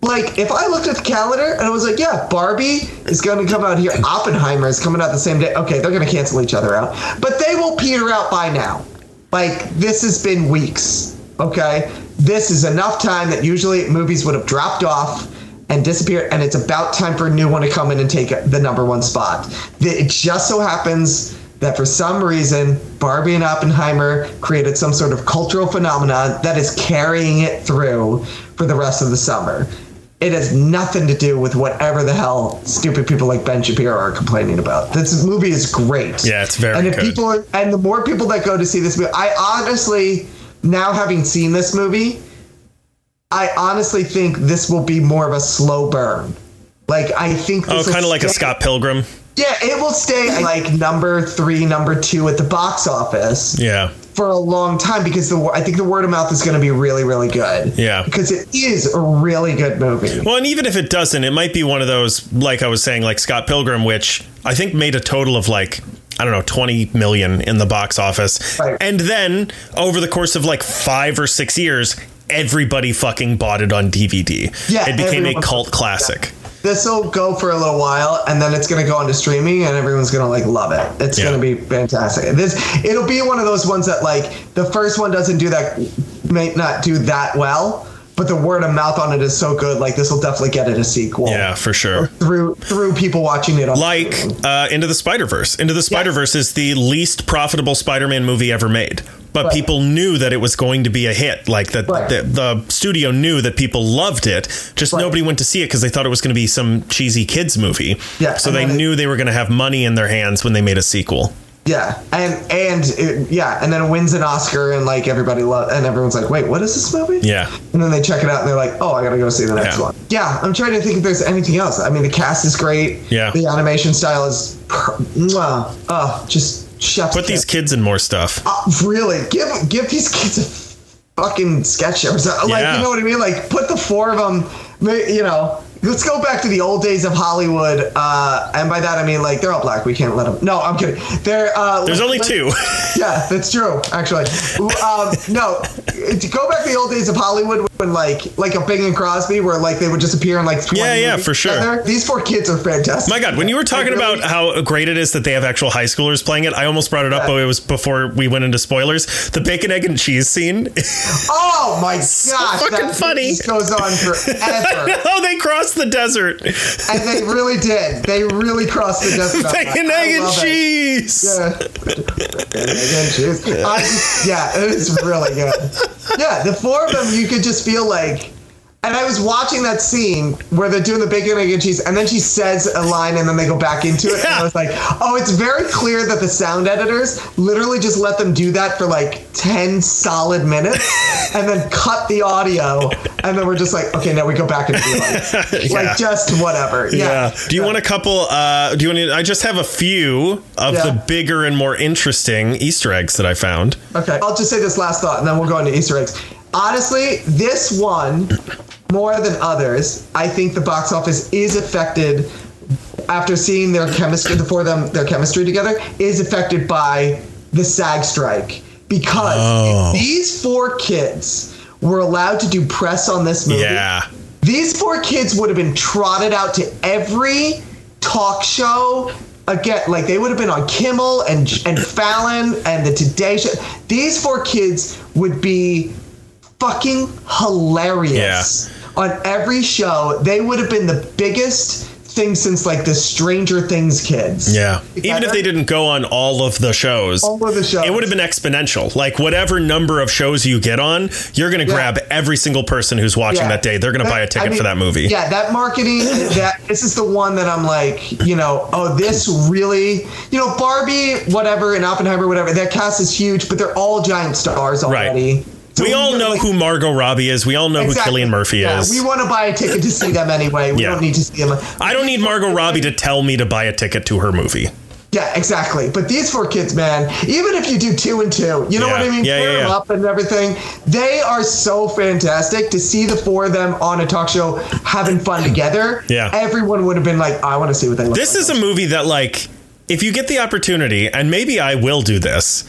like, if I looked at the calendar and I was like, yeah, Barbie is going to come out here. Oppenheimer is coming out the same day. Okay, they're going to cancel each other out. But they will peter out by now. Like, this has been weeks, okay? This is enough time that usually movies would have dropped off and disappeared, and it's about time for a new one to come in and take the number one spot. It just so happens that for some reason, Barbie and Oppenheimer created some sort of cultural phenomenon that is carrying it through for the rest of the summer. It has nothing to do with whatever the hell stupid people like Ben Shapiro are complaining about. This movie is great. Yeah, it's very good. And if good. people are, and the more people that go to see this movie, I honestly, now having seen this movie, I honestly think this will be more of a slow burn. Like, I think this oh, kind of like a Scott Pilgrim. Yeah, it will stay like number three, number two at the box office. Yeah. For a long time, because the I think the word of mouth is going to be really, really good. Yeah. Because it is a really good movie. Well, and even if it doesn't, it might be one of those, like I was saying, like Scott Pilgrim, which I think made a total of like, I don't know, twenty million in the box office. Right. And then over the course of like five or six years, everybody fucking bought it on D V D. Yeah. It became a cult classic. That. This will go for a little while, and then it's going to go into streaming, and everyone's going to like love it. It's yeah. going to be fantastic. This it'll be one of those ones that like the first one doesn't do that, may not do that well, but the word of mouth on it is so good. Like, this will definitely get it a sequel. Yeah, for sure. Or through through people watching it. On like uh, Into the Spider-Verse. Into the Spider-Verse yeah. is the least profitable Spider-Man movie ever made. But right. people knew that it was going to be a hit, like that right. the, the studio knew that people loved it. Just right. nobody went to see it because they thought it was going to be some cheesy kids movie. Yeah. So they knew it, they were going to have money in their hands when they made a sequel. Yeah. And and it, yeah. And then it wins an Oscar and like everybody loves and everyone's like, wait, what is this movie? Yeah. And then they check it out and they're like, oh, I got to go see the next yeah. one. Yeah. I'm trying to think if there's anything else. I mean, the cast is great. Yeah. The animation style is mwah, oh, just. Chef's Put kid. These kids in more stuff. Uh, really, give give these kids a fucking sketch or something. Like yeah. you know what I mean. Like, put the four of them. You know, let's go back to the old days of Hollywood. Uh, and by that I mean like they're all black. We can't let them. No, I'm kidding. They're uh, there's like, only two. Yeah, that's true. Actually, um, no. Go back to the old days of Hollywood when like like a Bing and Crosby, where like they would just appear in like twenty yeah yeah for sure. Together. These four kids are fantastic. My God, when you were talking like, about really? How great it is that they have actual high schoolers playing it, I almost brought it up, yeah. but it was before we went into spoilers. The bacon, egg, and cheese scene. Oh my gosh, so fucking that funny. Just goes on forever. Oh, they crossed the desert, and they really did. They really crossed the desert. Bacon, egg, and cheese. Yeah. Bacon, egg, and cheese. Yeah, I just, yeah it was really good. Yeah, the four of them, you could just feel like, and I was watching that scene where they're doing the bacon, egg, and cheese, and then she says a line, and then they go back into it, yeah. and I was like, oh, it's very clear that the sound editors literally just let them do that for like ten solid minutes, and then cut the audio, and then we're just like, okay, now we go back into it, like, yeah. like just whatever. Yeah. yeah. Do you yeah. want a couple, uh, do you want to, I just have a few of yeah. the bigger and more interesting Easter eggs that I found. Okay, I'll just say this last thought, and then we'll go into Easter eggs. Honestly, this one, more than others, I think the box office is affected after seeing their chemistry, the four of them, their chemistry together, is affected by the SAG strike. Because oh. if these four kids were allowed to do press on this movie, yeah. these four kids would have been trotted out to every talk show. Again, like they would have been on Kimmel and, and Fallon and the Today Show. These four kids would be fucking hilarious yeah. on every show. They would have been the biggest thing since like the Stranger Things kids. Yeah. Together. Even if they didn't go on all of the shows, all of the shows, it would have been exponential. Like whatever number of shows you get on, you're going to yeah. grab every single person who's watching yeah. that day. They're going to buy a ticket I mean, for that movie. Yeah. That marketing, that this is the one that I'm like, you know, oh, this really, you know, Barbie, whatever, and Oppenheimer, whatever, that cast is huge, but they're all giant stars already. Right. So we, we all know, know like, who Margot Robbie is. We all know exactly. who Cillian Murphy yeah, is. We want to buy a ticket to see them anyway. We yeah. don't need to see them. I don't need Margot Robbie to tell me to buy a ticket to her movie. Yeah, exactly. But these four kids, man, even if you do two and two, you know yeah. what I mean? Yeah, Pair yeah, them yeah. up and everything. They are so fantastic to see the four of them on a talk show having fun together. Yeah. Everyone would have been like, I want to see what they look this like. This is a movie that, like, if you get the opportunity, and maybe I will do this,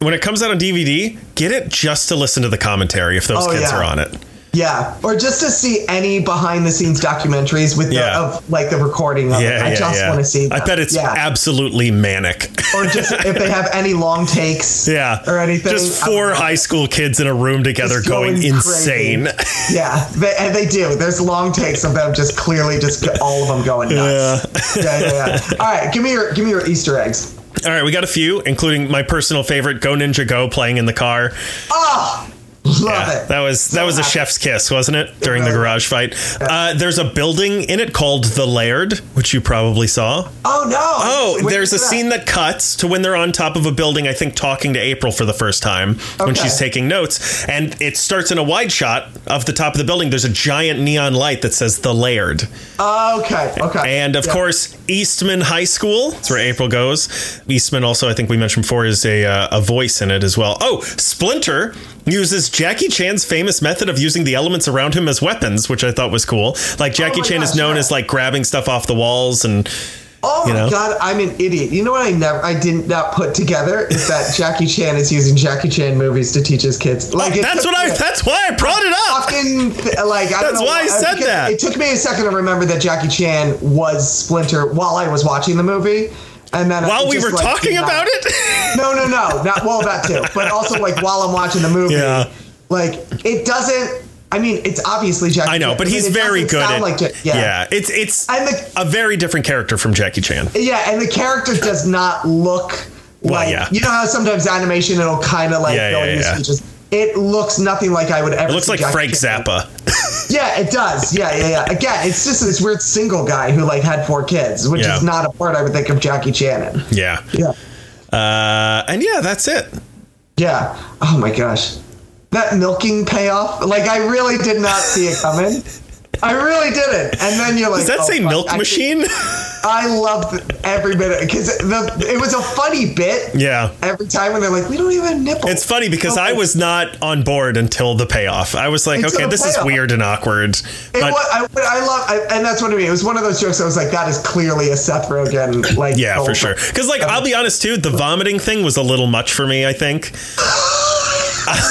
when it comes out on D V D, get it just to listen to the commentary if those oh, kids yeah. are on it. Yeah, or just to see any behind-the-scenes documentaries with the, yeah. of like the recording of yeah, it. I yeah, just yeah. want to see. Them. I bet it's yeah. absolutely manic. Or just if they have any long takes, yeah. or anything. Just four high school kids in a room together going, going insane. Crazy. Yeah, they, and they do. There's long takes of them just clearly just all of them going nuts. Yeah, yeah, yeah. yeah. All right, give me your give me your Easter eggs. All right, we got a few, including my personal favorite, Go Ninja Go, playing in the car. Oh. Love yeah, it. That was so that was happy. A chef's kiss, wasn't it? During the garage fight. Yeah. Uh, there's a building in it called the Laird, which you probably saw. Oh, no. Oh, Wait there's a that. scene that cuts to when they're on top of a building, I think, talking to April for the first time okay. when she's taking notes. And it starts in a wide shot of the top of the building. There's a giant neon light that says the Laird. Oh, okay. Okay. And, of yeah. course, Eastman High School. That's where April goes. Eastman also, I think we mentioned before, is a, uh, a voice in it as well. Oh, Splinter uses Jackie Chan's famous method of using the elements around him as weapons, which I thought was cool. Like Jackie oh Chan gosh, is known yeah. as like grabbing stuff off the walls and. Oh you know? my God, I'm an idiot. You know what I never, I did not put together is that Jackie Chan is using Jackie Chan movies to teach his kids. Like oh, that's what I. A, that's why I brought it up. Fucking, like I that's don't know why I said that. It took me a second to remember that Jackie Chan was Splinter while I was watching the movie. And then while we just, were like, talking not, about it? No, no, no. Not, well, that too. But also, like, while I'm watching the movie, yeah. like, it doesn't. I mean, it's obviously Jackie Chan. I know, Chan, but he's very good at like it. Yeah. yeah, it's it's the, a very different character from Jackie Chan. Yeah, and the character does not look well, like. Yeah. You know how sometimes animation, it'll kind of like yeah, go yeah, in yeah. speeches. It looks nothing like I would ever see. It looks see like Jackie Frank Chan. Zappa. Yeah, it does. Yeah, yeah, yeah. Again, it's just this weird single guy who like had four kids, which yeah. is not a part I would think of Jackie Chan in. Yeah. Yeah. Uh, and yeah, that's it. Yeah. Oh my gosh. That milking payoff. Like I really did not see it coming. I really didn't. And then you're like, does that oh, say fuck, milk I machine? Did. I loved every bit because it was a funny bit. Yeah. Every time when they're like, we don't even have nipples. It's funny because okay. I was not on board until the payoff. I was like, until okay, this payoff. is weird and awkward. It but was, I, I love, I, and that's what I mean. It was one of those jokes. I was like, that is clearly a Seth Rogen. Like, yeah, for sure. Because like, I'll be honest too, the vomiting thing was a little much for me, I think.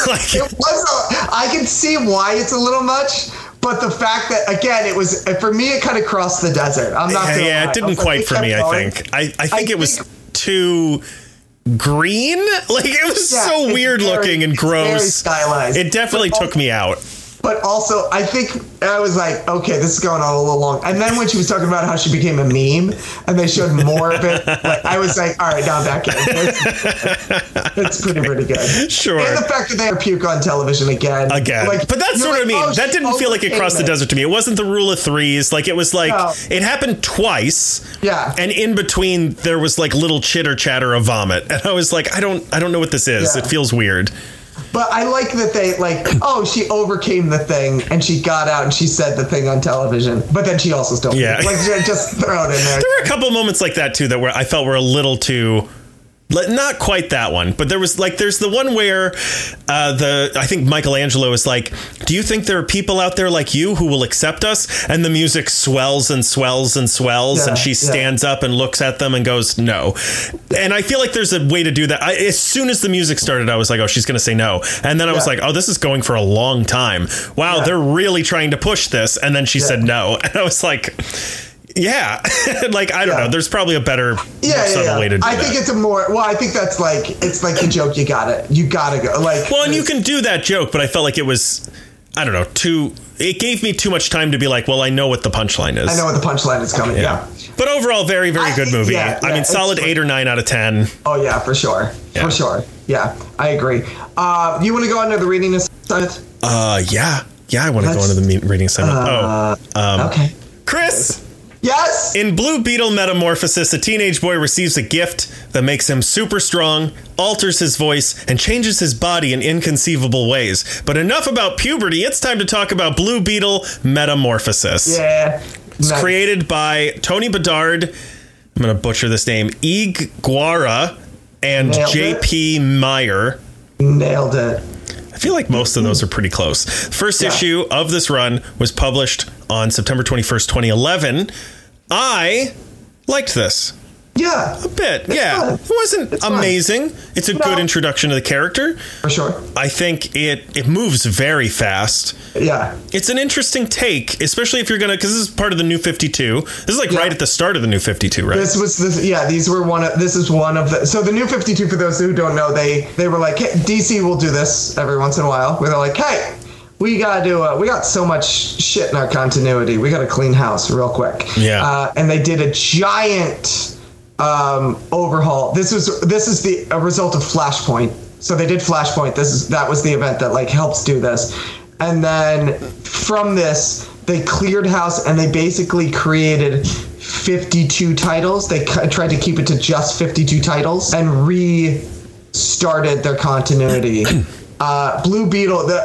like, it was. A, I can see why it's a little much. But the fact that, again, it was, for me, it kind of crossed the desert. I'm not going to Yeah, lie. it didn't quite like, for me, going. I think. I, I think I it think was too green. Like, it was yeah, so weird very, looking and gross. Stylized. It definitely also, took me out. But also, I think I was like, okay, this is going on a little long. And then when she was talking about how she became a meme and they showed more of it, like, I was like, all right, now I'm back in. That's, that's pretty, pretty good. Sure. And the fact that they had puke on television again. Again. Like, but that's sort of like, I mean. Oh, that didn't feel like it crossed the desert to me. It wasn't the rule of threes. Like, it was like, no. it happened twice. Yeah. And in between, there was like little chitter chatter of vomit. And I was like, I don't, I don't know what this is. Yeah. It feels weird. But I like that they, like, oh, she overcame the thing, and she got out, and she said the thing on television. But then she also still, yeah. like, just throw it in there. There were a couple moments like that, too, that were I felt were a little too, not quite that one. But there was, like, there's the one where uh, the, I think Michelangelo is like, do you think there are people out there like you who will accept us? And the music swells and swells and swells, yeah, and she stands yeah. up and looks at them and goes, no. And I feel like there's a way to do that. I, as soon as the music started, I was like, oh, she's going to say no. And then I yeah. was like, oh, this is going for a long time. Wow, yeah. they're really trying to push this. And then she yeah. said no. And I was like, yeah. like, I don't yeah. know. There's probably a better yeah, subtle yeah, yeah. way to do I that. I think it's a more, well, I think that's like, it's like the joke. You got it. You got to go. Like, well, and you can do that joke, but I felt like it was, I don't know, too, it gave me too much time to be like, well, I know what the punchline is. I know what the punchline is coming. Yeah. yeah. But overall, very, very good movie. I, yeah, yeah, I mean, solid eight or nine out of ten. Oh, yeah, for sure. Yeah. For sure. Yeah, I agree. Uh, you want to go on to the reading assignment? Uh, yeah. Yeah, I want to go on to the reading assignment. Uh, oh, um, okay. Chris. Yeah. Yes! In Blue Beetle Metamorphosis, a teenage boy receives a gift that makes him super strong, alters his voice, and changes his body in inconceivable ways. But enough about puberty. It's time to talk about Blue Beetle Metamorphosis. Yeah. It's nice. Created by Tony Bedard, I'm going to butcher this name, Ig Guara, and J P Meyer. Nailed it. I feel like most of those are pretty close. First yeah. issue of this run was published on September twenty-first, twenty eleven. I liked this. Yeah. A bit. It's yeah. Fun. It wasn't it's amazing. Fun. It's a no. good introduction to the character. For sure. I think it, it moves very fast. Yeah. It's an interesting take, especially if you're going to, because this is part of the New fifty-two. This is like yeah. right at the start of the New fifty-two, right? This was, this, yeah, these were one of, this is one of the, so the New fifty-two, for those who don't know, they, they were like, hey, D C will do this every once in a while, where they're like, hey, we gotta do. A, we got so much shit in our continuity. We gotta clean house real quick. Yeah. Uh, and they did a giant um, overhaul. This was this is the a result of Flashpoint. So they did Flashpoint. This is that was the event that like helps do this. And then from this, they cleared house and they basically created fifty-two titles. They c- tried to keep it to just fifty-two titles and restarted their continuity. Uh, Blue Beetle, the,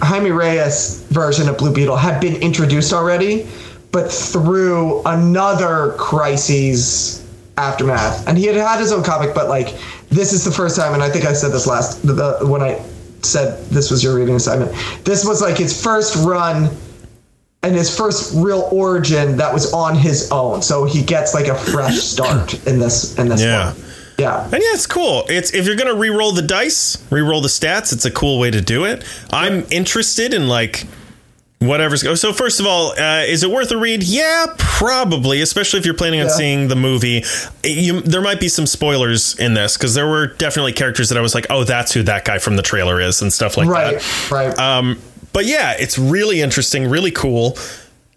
the Jaime Reyes version of Blue Beetle had been introduced already, but through another crisis aftermath. And he had had his own comic, but like this is the first time, and I think I said this last, the, the, when I said this was your reading assignment, this was like his first run and his first real origin that was on his own. So he gets like a fresh start in this, in this yeah. one. Yeah. And yeah, it's cool. It's if you're going to re-roll the dice, re-roll the stats, it's a cool way to do it. I'm yeah. interested in like whatever's going. So first of all, uh, is it worth a read? Yeah, probably, especially if you're planning yeah. on seeing the movie. You, there might be some spoilers in this because there were definitely characters that I was like, oh, that's who that guy from the trailer is and stuff like right, that. Right, right. Um, but yeah, it's really interesting, really cool.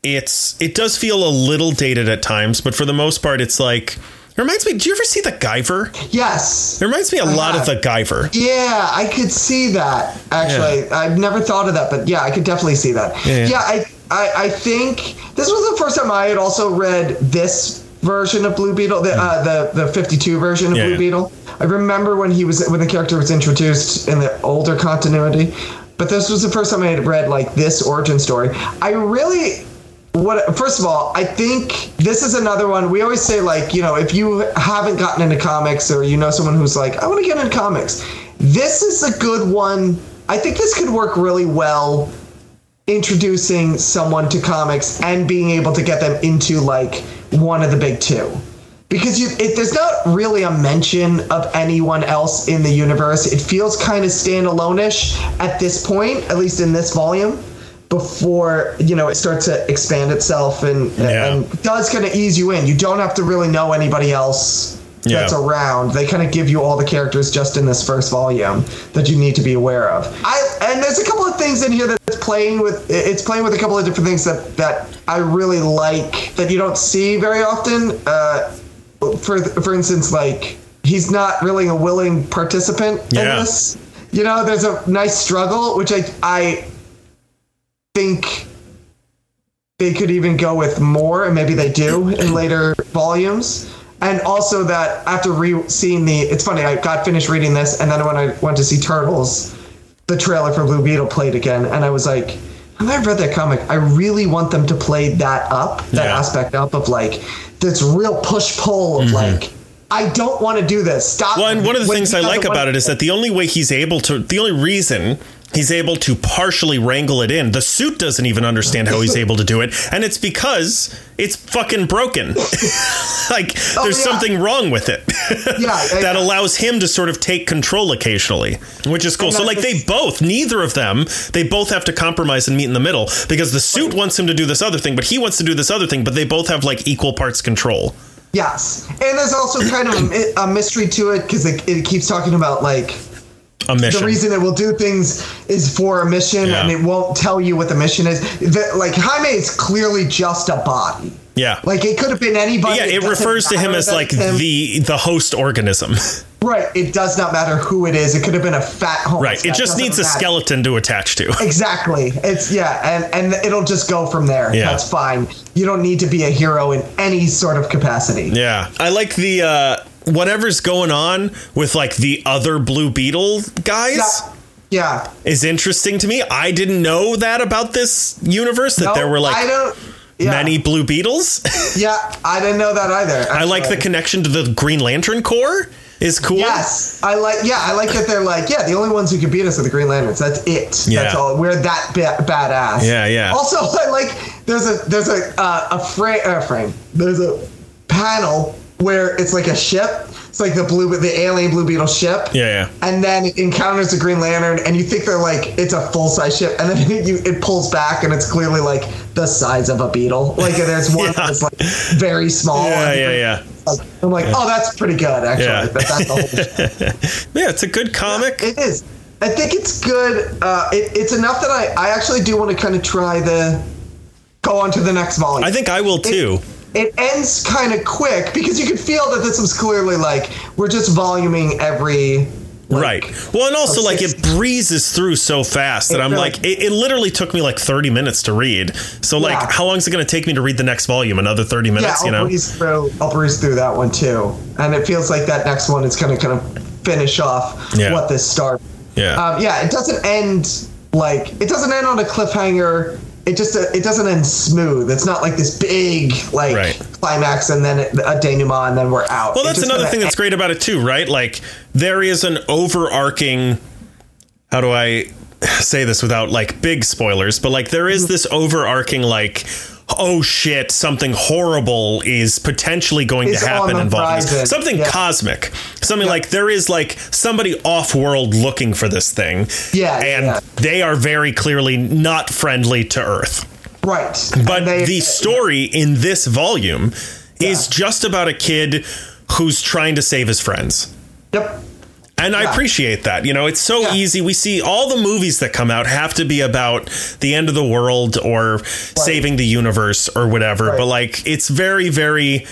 It's it does feel a little dated at times, but for the most part, it's like... It reminds me, do you ever see The Guyver? Yes. It reminds me a I lot have. of The Guyver. Yeah, I could see that, actually. Yeah. I've never thought of that, but yeah, I could definitely see that. Yeah, yeah. yeah I, I I think this was the first time I had also read this version of Blue Beetle, the uh, the, the fifty-two version of yeah, Blue yeah. Beetle. I remember when he was when the character was introduced in the older continuity, but this was the first time I had read like this origin story. I really... What, first of all, I think this is another one. We always say, like, you know, if you haven't gotten into comics or you know someone who's like, I want to get into comics, this is a good one. I think this could work really well introducing someone to comics and being able to get them into, like, one of the big two. Because you, it, there's not really a mention of anyone else in the universe. It feels kind of standalone-ish at this point, at least in this volume. Before, you know, it starts to expand itself and, yeah. and does kind of ease you in. You don't have to really know anybody else that's yeah. around. They kind of give you all the characters just in this first volume that you need to be aware of. I and there's a couple of things in here that's playing with it's playing with a couple of different things that, that I really like that you don't see very often. Uh, for for instance, like he's not really a willing participant yeah. in this. You know, there's a nice struggle, which I I. think they could even go with more, and maybe they do in later volumes. And also that after re- seeing the, it's funny, I got finished reading this, and then when I went to see Turtles, the trailer for Blue Beetle played again, and I was like, I've read that comic. I really want them to play that up, that yeah. aspect up of like this real push-pull of mm-hmm. like, I don't want to do this. Stop. Well, and one of the things I like about it is that the only way he's able to, the only reason he's able to partially wrangle it in. The suit doesn't even understand how he's able to do it. And it's because it's fucking broken. Like oh, there's yeah. something wrong with it yeah, yeah, that yeah. allows him to sort of take control occasionally, which is cool. So like they both, neither of them, they both have to compromise and meet in the middle because the suit wants him to do this other thing, but he wants to do this other thing, but they both have like equal parts control. Yes. And there's also kind of a mystery to it because it, it keeps talking about like, a mission. The reason it will do things is for a mission, yeah. and it won't tell you what the mission is. The, like, Jaime is clearly just a body. Yeah. Like, it could have been anybody. Yeah, it, it refers to him as, like, him. the the host organism. Right. It does not matter who it is. It could have been a fat homeless. Right. It just needs a matter. skeleton to attach to. Exactly. It's yeah. And, and it'll just go from there. Yeah. That's fine. You don't need to be a hero in any sort of capacity. Yeah. I like the uh, whatever's going on with, like, the other Blue Beetle guys. Yeah. yeah. Is interesting to me. I didn't know that about this universe, that no, there were like. I don't. Yeah. Many Blue Beetles. Yeah, I didn't know that either. Actually. I like the connection to the Green Lantern Corps is cool. Yes, I like. Yeah, I like that they're like, yeah, the only ones who can beat us are the Green Lanterns. That's it. Yeah. That's all. We're that ba- badass. Yeah, yeah. Also, I like there's a there's a uh, a frame uh, frame. There's a panel where it's like a ship. It's like the blue the alien Blue Beetle ship. Yeah, yeah. And then it encounters the Green Lantern, and you think they're like it's a full size ship, and then it, you, it pulls back, and it's clearly like. The size of a beetle, like there's one yeah. that's like very small. Yeah, yeah, yeah. Like, I'm like, yeah. oh, that's pretty good, actually. Yeah, but that's the whole yeah it's a good comic. Yeah, it is. I think it's good. Uh, it, it's enough that I, I actually do want to kind of try the go on to the next volume. I think I will too. It, it ends kind of quick because you can feel that this was clearly like we're just voluming every. Like, right. Well, and also, like, it breezes through so fast that I'm really, like, it, it literally took me, like, thirty minutes to read. So, like, yeah. how long is it going to take me to read the next volume? Another thirty minutes, yeah, you know? Breeze through, I'll breeze through that one, too. And it feels like that next one is going to kind of finish off yeah. what this started. Yeah. Um, yeah, it doesn't end, like, it doesn't end on a cliffhanger. It just, uh, it doesn't end smooth. It's not like this big, like, right. climax and then a denouement and then we're out. Well, that's another thing that's great about it, too, right? Like, there is an overarching, how do I say this without, like, big spoilers, but, like, there is this overarching, like, oh, shit, something horrible is potentially going it's to happen involving this. Something yeah. cosmic. Something yeah. like there is like somebody off world looking for this thing. Yeah. And yeah. they are very clearly not friendly to Earth. Right. But they, the story yeah. in this volume yeah. is just about a kid who's trying to save his friends. Yep. And yeah. I appreciate that. You know, it's so yeah. easy. We see all the movies that come out have to be about the end of the world or right. saving the universe or whatever. Right. But like, it's very, very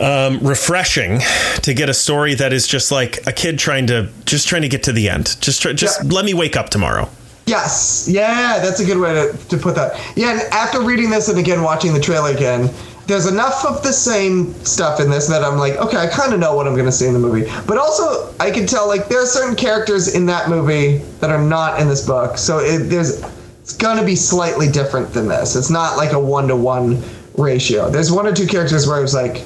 um, refreshing to get a story that is just like a kid trying to just trying to get to the end. Just try, just yeah. let me wake up tomorrow. Yes. Yeah, that's a good way to, to put that. Yeah. And after reading this and again, watching the trailer again. There's enough of the same stuff in this that I'm like, okay, I kind of know what I'm going to see in the movie. But also, I can tell, like, there are certain characters in that movie that are not in this book. So it, there's it's going to be slightly different than this. It's not like a one-to-one ratio. There's one or two characters where it was like,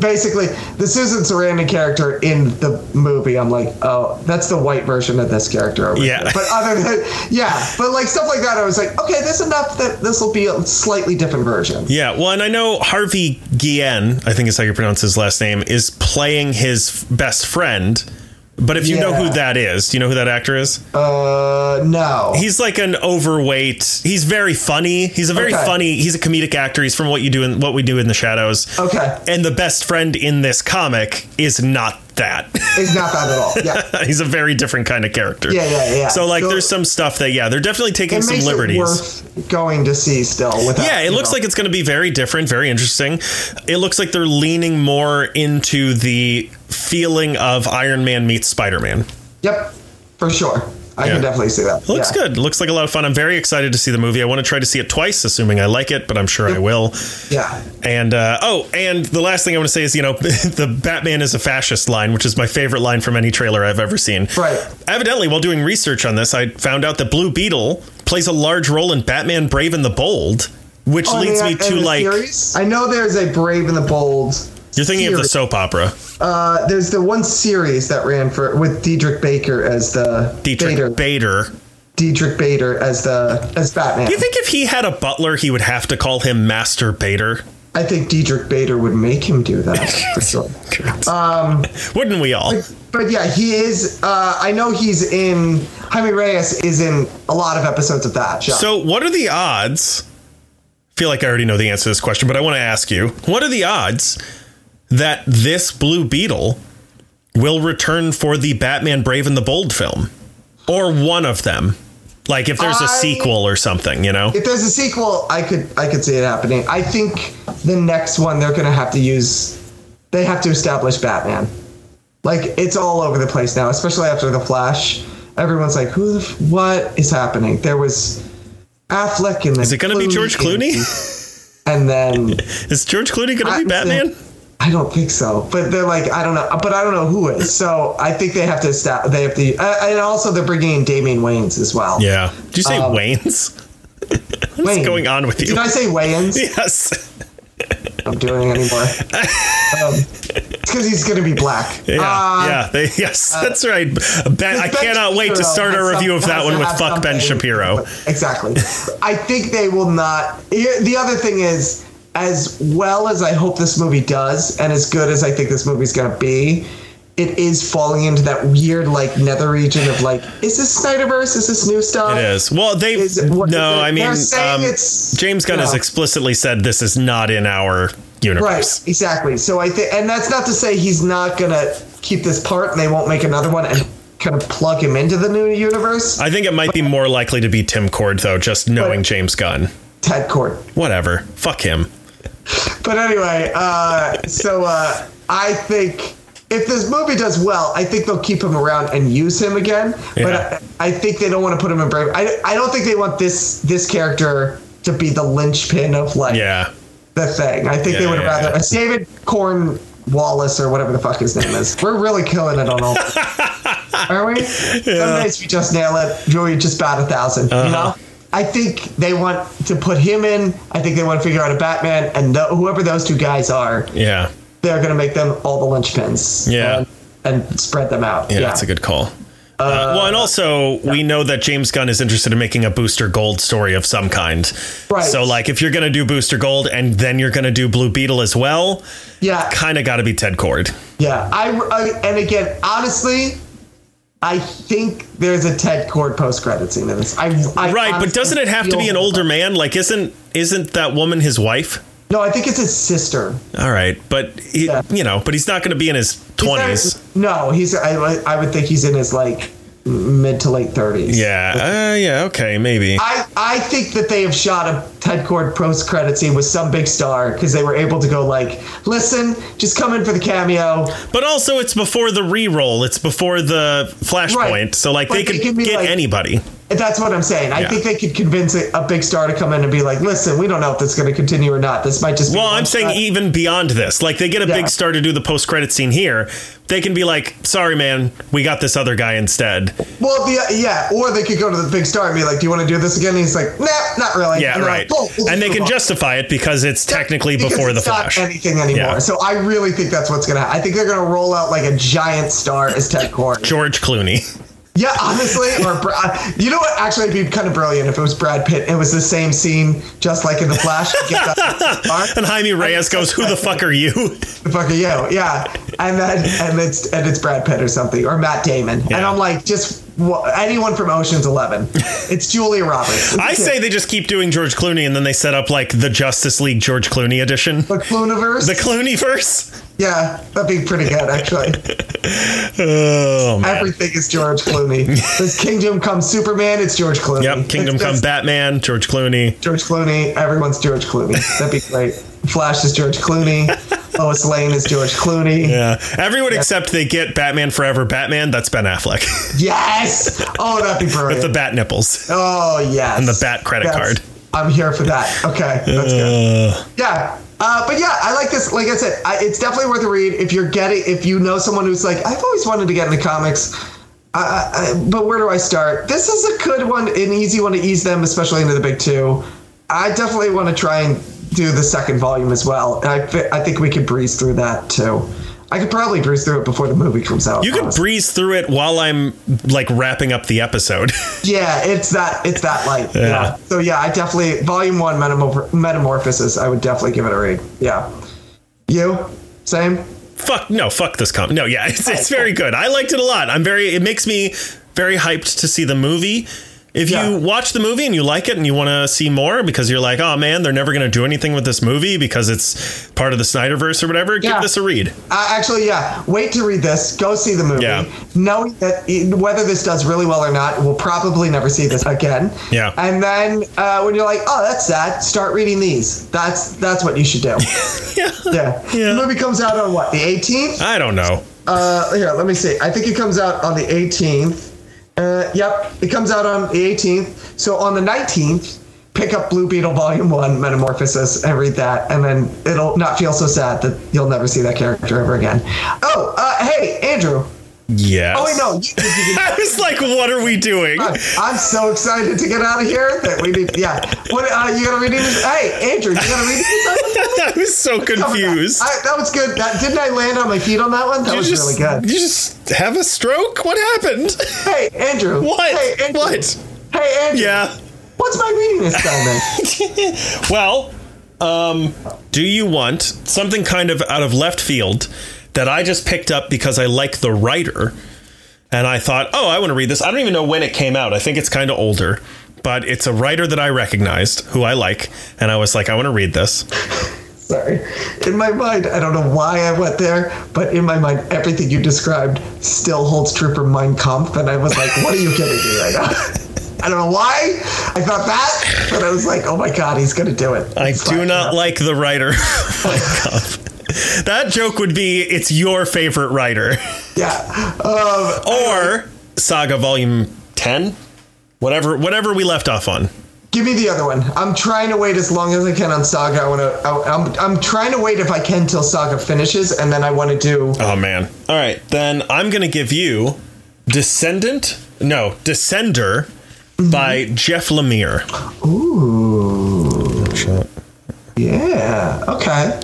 basically, the Susan Sarandon character in the movie, I'm like, oh, that's the white version of this character. Over yeah. Here. But other than, yeah. But like stuff like that, I was like, okay, there's enough that this will be a slightly different version. Yeah. Well, and I know Harvey Guillen, I think is how you pronounce his last name, is playing his best friend. But if you yeah. know who that is, do you know who that actor is? Uh, no. He's like an overweight. He's very funny. He's a very okay. funny. He's a comedic actor. He's from What You Do in What We Do in the Shadows. Okay. And the best friend in this comic is not that. Is not that at all. Yeah. He's a very different kind of character. Yeah, yeah, yeah. So like, so there's some stuff that yeah, they're definitely taking it some makes liberties. It worth going to see still. Without, yeah, it looks know. like it's going to be very different, very interesting. It looks like they're leaning more into the feeling of Iron Man meets Spider-Man. Yep, for sure. I yeah. can definitely see that. Looks yeah. good. Looks like a lot of fun. I'm very excited to see the movie. I want to try to see it twice, assuming I like it, but I'm sure yep. I will. Yeah. And uh, oh, and the last thing I want to say is, you know, the Batman is a fascist line, which is my favorite line from any trailer I've ever seen. Right. Evidently, while doing research on this, I found out that Blue Beetle plays a large role in Batman Brave and the Bold, which oh, leads yeah, me to like. Series? I know there's a Brave and the Bold. You're thinking series. Of the soap opera. Uh, there's the one series that ran for with Diedrich Bader as the Diedrich Bader. Bader. Diedrich Bader as the as Batman. Do you think if he had a butler, he would have to call him Master Bader? I think Diedrich Bader would make him do that for sure. Um, Wouldn't we all? But, but yeah, he is. Uh, I know he's in. Jaime Reyes is in a lot of episodes of that show. So what are the odds? I feel like I already know the answer to this question, but I want to ask you: what are the odds that this Blue Beetle will return for the Batman Brave and the Bold film, or one of them. Like if there's a I, sequel or something, you know, if there's a sequel, I could I could see it happening. I think the next one they're going to have to use. They have to establish Batman. Like it's all over the place now, especially after The Flash. Everyone's like, who the f- what is happening? There was Affleck in the Is it going to be George Clooney? And then is George Clooney going to be Batman? I don't think so. But they're like, I don't know. But I don't know who is. So I think they have to stop. They have to. Uh, and also, they're bringing in Damien Wayans as well. Yeah. Did you say um, Wayans? What's going on with you? Did I say Wayans? Yes. I'm doing it anymore. Um, it's because he's going to be black. Yeah. Uh, yeah. They, yes, uh, that's right. Ben, I cannot ben wait Shapiro to start our review of that one with Fuck Ben Shapiro. Exactly. I think they will not. The other thing is, as well as I hope this movie does, and as good as I think this movie's going to be, it is falling into that weird, like, nether region of, like, is this Snyderverse? Is this new stuff? It is. Well, they... Is, what, no, I mean, um, it's, James Gunn you know. has explicitly said this is not in our universe. Right, exactly. So I think... And that's not to say he's not going to keep this part and they won't make another one and kind of plug him into the new universe. I think it might but, be more likely to be Tim Cord, though, just knowing but, James Gunn. Ted Cord. Whatever. Fuck him. But anyway, uh, so uh, I think if this movie does well, I think they'll keep him around and use him again. Yeah. But I, I think they don't want to put him in Brave. I, I don't think they want this this character to be the linchpin of like yeah. the thing. I think yeah, they would yeah, rather yeah. David Cornwallis or whatever the fuck his name is. We're really killing it on all. Are we? Yeah. Some days we just nail it. We just bat a thousand. Uh-huh. You know. I think they want to put him in. I think they want to figure out a Batman, and th- whoever those two guys are, yeah, they're going to make them all the linchpins, yeah, and, and spread them out. Yeah, yeah, that's a good call. Uh, uh, well, and also yeah. we know that James Gunn is interested in making a Booster Gold story of some kind. Right. So, like, if you're going to do Booster Gold and then you're going to do Blue Beetle as well, yeah, kind of got to be Ted Cord. Yeah, I, I and again, honestly. I think there's a Ted Cord post-credit scene in this. I, I right, but doesn't it have to be an older man? Like, isn't isn't that woman his wife? No, I think it's his sister. All right, but he, yeah. you know, but he's not going to be in his twenties. No, he's. I, I would think he's in his like mid to late thirties. Yeah, uh, yeah, okay, maybe. I, I think that they have shot a Ted Cord post-credit scene with some big star because they were able to go like, listen, just come in for the cameo. But also it's before the re-roll. It's before the Flashpoint. Right. So like but they could get like, anybody. That's what I'm saying. I yeah. think they could convince a, a big star to come in and be like, listen, we don't know if this is going to continue or not. This might just be. Well, I'm saying shot. Even beyond this, like they get a yeah. big star to do the post-credit scene here. They can be like, sorry, man, we got this other guy instead. Well, the, yeah. Or they could go to the big star and be like, do you want to do this again? And he's like, nah, not really. Yeah, and right. Like, we'll and they can on. justify it because it's technically yeah, because before it's the not Flash. Anything anymore. Yeah. So I really think that's what's going to happen. I think they're going to roll out like a giant star as Ted Cord. George Clooney. Yeah, honestly, or you know what? Actually, it'd be kind of brilliant if it was Brad Pitt. It was the same scene, just like in The Flash. And Jaime Reyes goes, "Who the fuck are you? The fuck are you?" Yeah, and then and it's and it's Brad Pitt or something, or Matt Damon. Yeah. And I'm like, just anyone from Ocean's Eleven. It's Julia Roberts. It's I say kid. They just keep doing George Clooney, and then they set up like the Justice League George Clooney edition, the Clooneyverse, the Clooneyverse. Yeah, that'd be pretty good, actually. Oh, man. Everything is George Clooney. This Kingdom Come Superman, it's George Clooney. Yep, Kingdom it's Come just, Batman, George Clooney. George Clooney, everyone's George Clooney. That'd be great. Flash is George Clooney. Lois Lane is George Clooney. Yeah, everyone yeah. except they get Batman Forever Batman, that's Ben Affleck. Yes! Oh, that'd be brilliant. With the bat nipples. Oh, yes. And the bat credit that's, card. I'm here for that. Okay, that's good. Uh, yeah. Uh, but yeah, I like this. Like I said, I, it's definitely worth a read if you're getting, if you know someone who's like, I've always wanted to get into comics, uh, I, but where do I start? This is a good one, an easy one to ease them, especially into the big two. I definitely want to try and do the second volume as well. And I, I think we could breeze through that too. I could probably breeze through it before the movie comes out. You could breeze through it while I'm like wrapping up the episode. Yeah, it's that it's that light. Yeah. yeah. So yeah, I definitely volume one metamorph- metamorphosis. I would definitely give it a read. Yeah. You same? Fuck no. Fuck this comp. No. Yeah, it's it's very good. I liked it a lot. I'm very. It makes me very hyped to see the movie. If yeah. you watch the movie and you like it and you want to see more because you're like, oh, man, they're never going to do anything with this movie because it's part of the Snyderverse or whatever. Yeah. Give this a read. Uh, actually, yeah. Wait to read this. Go see the movie. Yeah. Knowing that whether this does really well or not, we'll probably never see this again. Yeah. And then uh, when you're like, oh, that's sad, start reading these. That's that's what you should do. yeah. yeah. Yeah. The movie comes out on what, the eighteenth? I don't know. Uh, here, let me see. I think it comes out on the eighteenth. Uh, yep, it comes out on the eighteenth. So on the nineteenth, pick up Blue Beetle Volume one, Metamorphosis, and read that. And then it'll not feel so sad that you'll never see that character ever again. Oh, uh, hey, Andrew. Yes. Oh, wait, no. I was like, what are we doing? I'm so excited to get out of here that we need, yeah. What, uh, you got to read this? Hey, Andrew, you got to read this? I was so confused. That. I, that was good. That, didn't I land on my feet on that one? That you was just, really good. You just have a stroke? What happened? Hey, Andrew. What? Hey, Andrew. What? Hey, Andrew. Yeah. What's my reading this time? Well, um, do you want something kind of out of left field that I just picked up because I like the writer and I thought, oh, I want to read this. I don't even know when it came out. I think it's kind of older, but it's a writer that I recognized who I like. And I was like, I want to read this. Sorry. In my mind, I don't know why I went there, but in my mind, everything you described still holds true for Mein Kampf. And I was like, what are you kidding me right now? I don't know why I thought that, but I was like, oh my God, he's going to do it. I do not like the writer. Mein Kampf. That joke would be, it's your favorite writer. Yeah. Um, or Saga Volume ten, whatever whatever we left off on. Give me the other one. I'm trying to wait as long as I can on Saga. I want to. I'm I'm trying to wait if I can till Saga finishes, and then I want to do. Oh man! All right, then I'm gonna give you Descendant. No, Descender mm-hmm. by Jeff Lemire. Ooh. Shut. Yeah. Okay.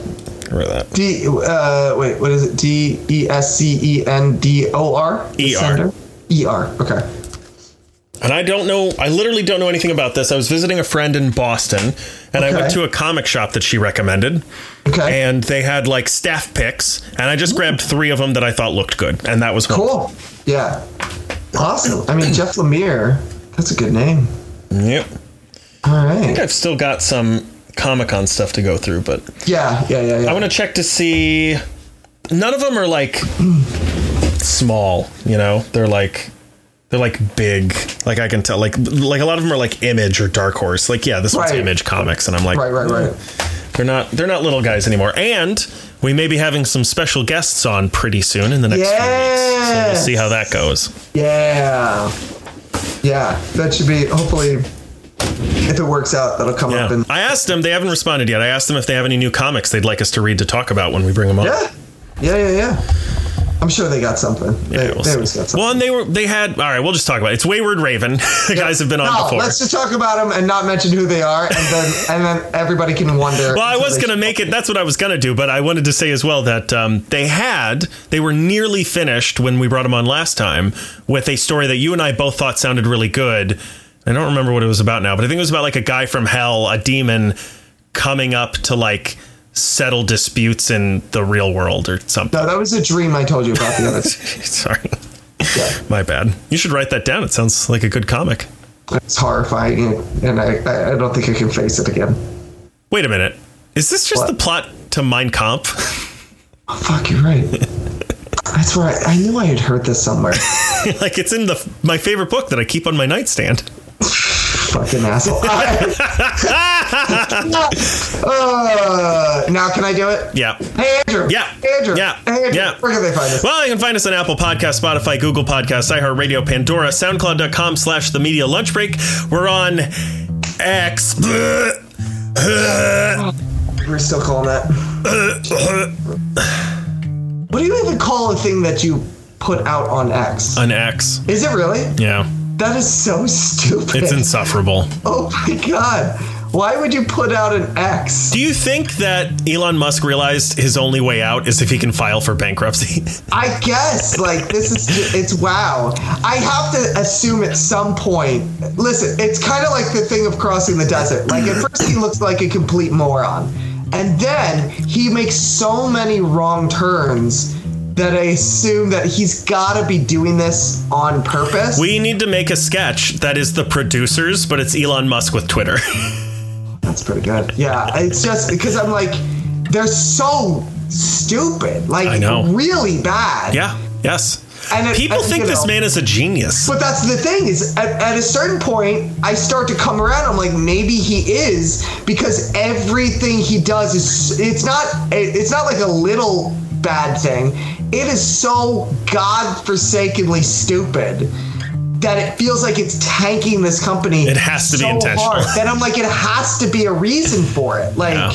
That. D uh wait, what is it? D E S C E N D O R E R E R. Okay. And I don't know. I literally don't know anything about this. I was visiting a friend in Boston, and okay. I went to a comic shop that she recommended. Okay. And they had like staff picks, and I just grabbed three of them that I thought looked good, and that was one. Cool. Yeah. Awesome. I mean, Jeff Lemire. That's a good name. Yep. All right. I think I've still got some Comic-Con stuff to go through, but yeah, yeah, yeah. yeah. I want to check to see. None of them are like small, you know. They're like they're like big. Like I can tell. Like like a lot of them are like Image or Dark Horse. Like yeah, this right. one's Image Comics, and I'm like right, right, right. Mm. They're not they're not little guys anymore. And we may be having some special guests on pretty soon in the next yes. few weeks. So we'll see how that goes. Yeah, yeah. That should be hopefully. If it works out, that'll come yeah. up. And I asked them; they haven't responded yet. I asked them if they have any new comics they'd like us to read to talk about when we bring them on. Yeah, yeah, yeah, yeah. I'm sure they got something. Yeah, they, we'll they always got something. Well, and they were they had. All right, we'll just talk about it. It's Wayward Raven. the yeah. guys have been on no, before. Let's just talk about them and not mention who they are, and then and then everybody can wonder. Well, I was gonna make it. That's what I was gonna do, but I wanted to say as well that um, they had they were nearly finished when we brought them on last time with a story that you and I both thought sounded really good. I don't remember what it was about now, but I think it was about like a guy from hell, a demon coming up to like settle disputes in the real world or something. No, that was a dream I told you about the other. Sorry. Yeah. My bad. You should write that down. It sounds like a good comic. It's horrifying, and I, I don't think I can face it again. Wait a minute. Is this just what? The plot to Mein Kampf? Oh, fuck, you're right. That's right. I knew I had heard this somewhere. Like it's in the my favorite book that I keep on my nightstand. Fucking asshole. uh, now can I do it? Yeah. Hey Andrew. Yeah. Andrew. Yeah. Hey, Andrew. Yeah. Where can they find us? Well, you can find us on Apple Podcasts, Spotify, Google Podcasts, iHeartRadio, Pandora, SoundCloud.com slash the media lunch break. We're on X. We're still calling that. What do you even call a thing that you put out on X? An X. Is it really? Yeah. That is so stupid. It's insufferable. Oh my God. Why would you put out an X? Do you think that Elon Musk realized his only way out is if he can file for bankruptcy? I guess. Like, this is, it's wow. I have to assume at some point, listen, it's kind of like the thing of crossing the desert. Like, at first he looks like a complete moron. And then he makes so many wrong turns that I assume that he's got to be doing this on purpose. We need to make a sketch that is the producers, but it's Elon Musk with Twitter. That's pretty good. Yeah, it's just because I'm like, they're so stupid. Like, I know. Really bad. Yeah, yes. And it, people and, think you know, this man is a genius. But that's the thing is, at, at a certain point, I start to come around. I'm like, maybe he is, because everything he does is it's not it's not like a little bad thing. It is so godforsakenly stupid that it feels like it's tanking this company. It has to so be intentional. Hard that I'm like, it has to be a reason for it. Like yeah.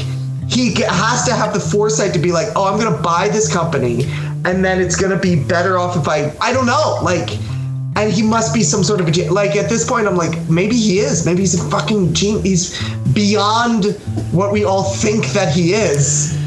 he has to have the foresight to be like, oh, I'm going to buy this company. And then it's going to be better off if I, I don't know, like, and he must be some sort of a, like, at this point, I'm like, maybe he is, maybe he's a fucking genius. He's beyond what we all think that he is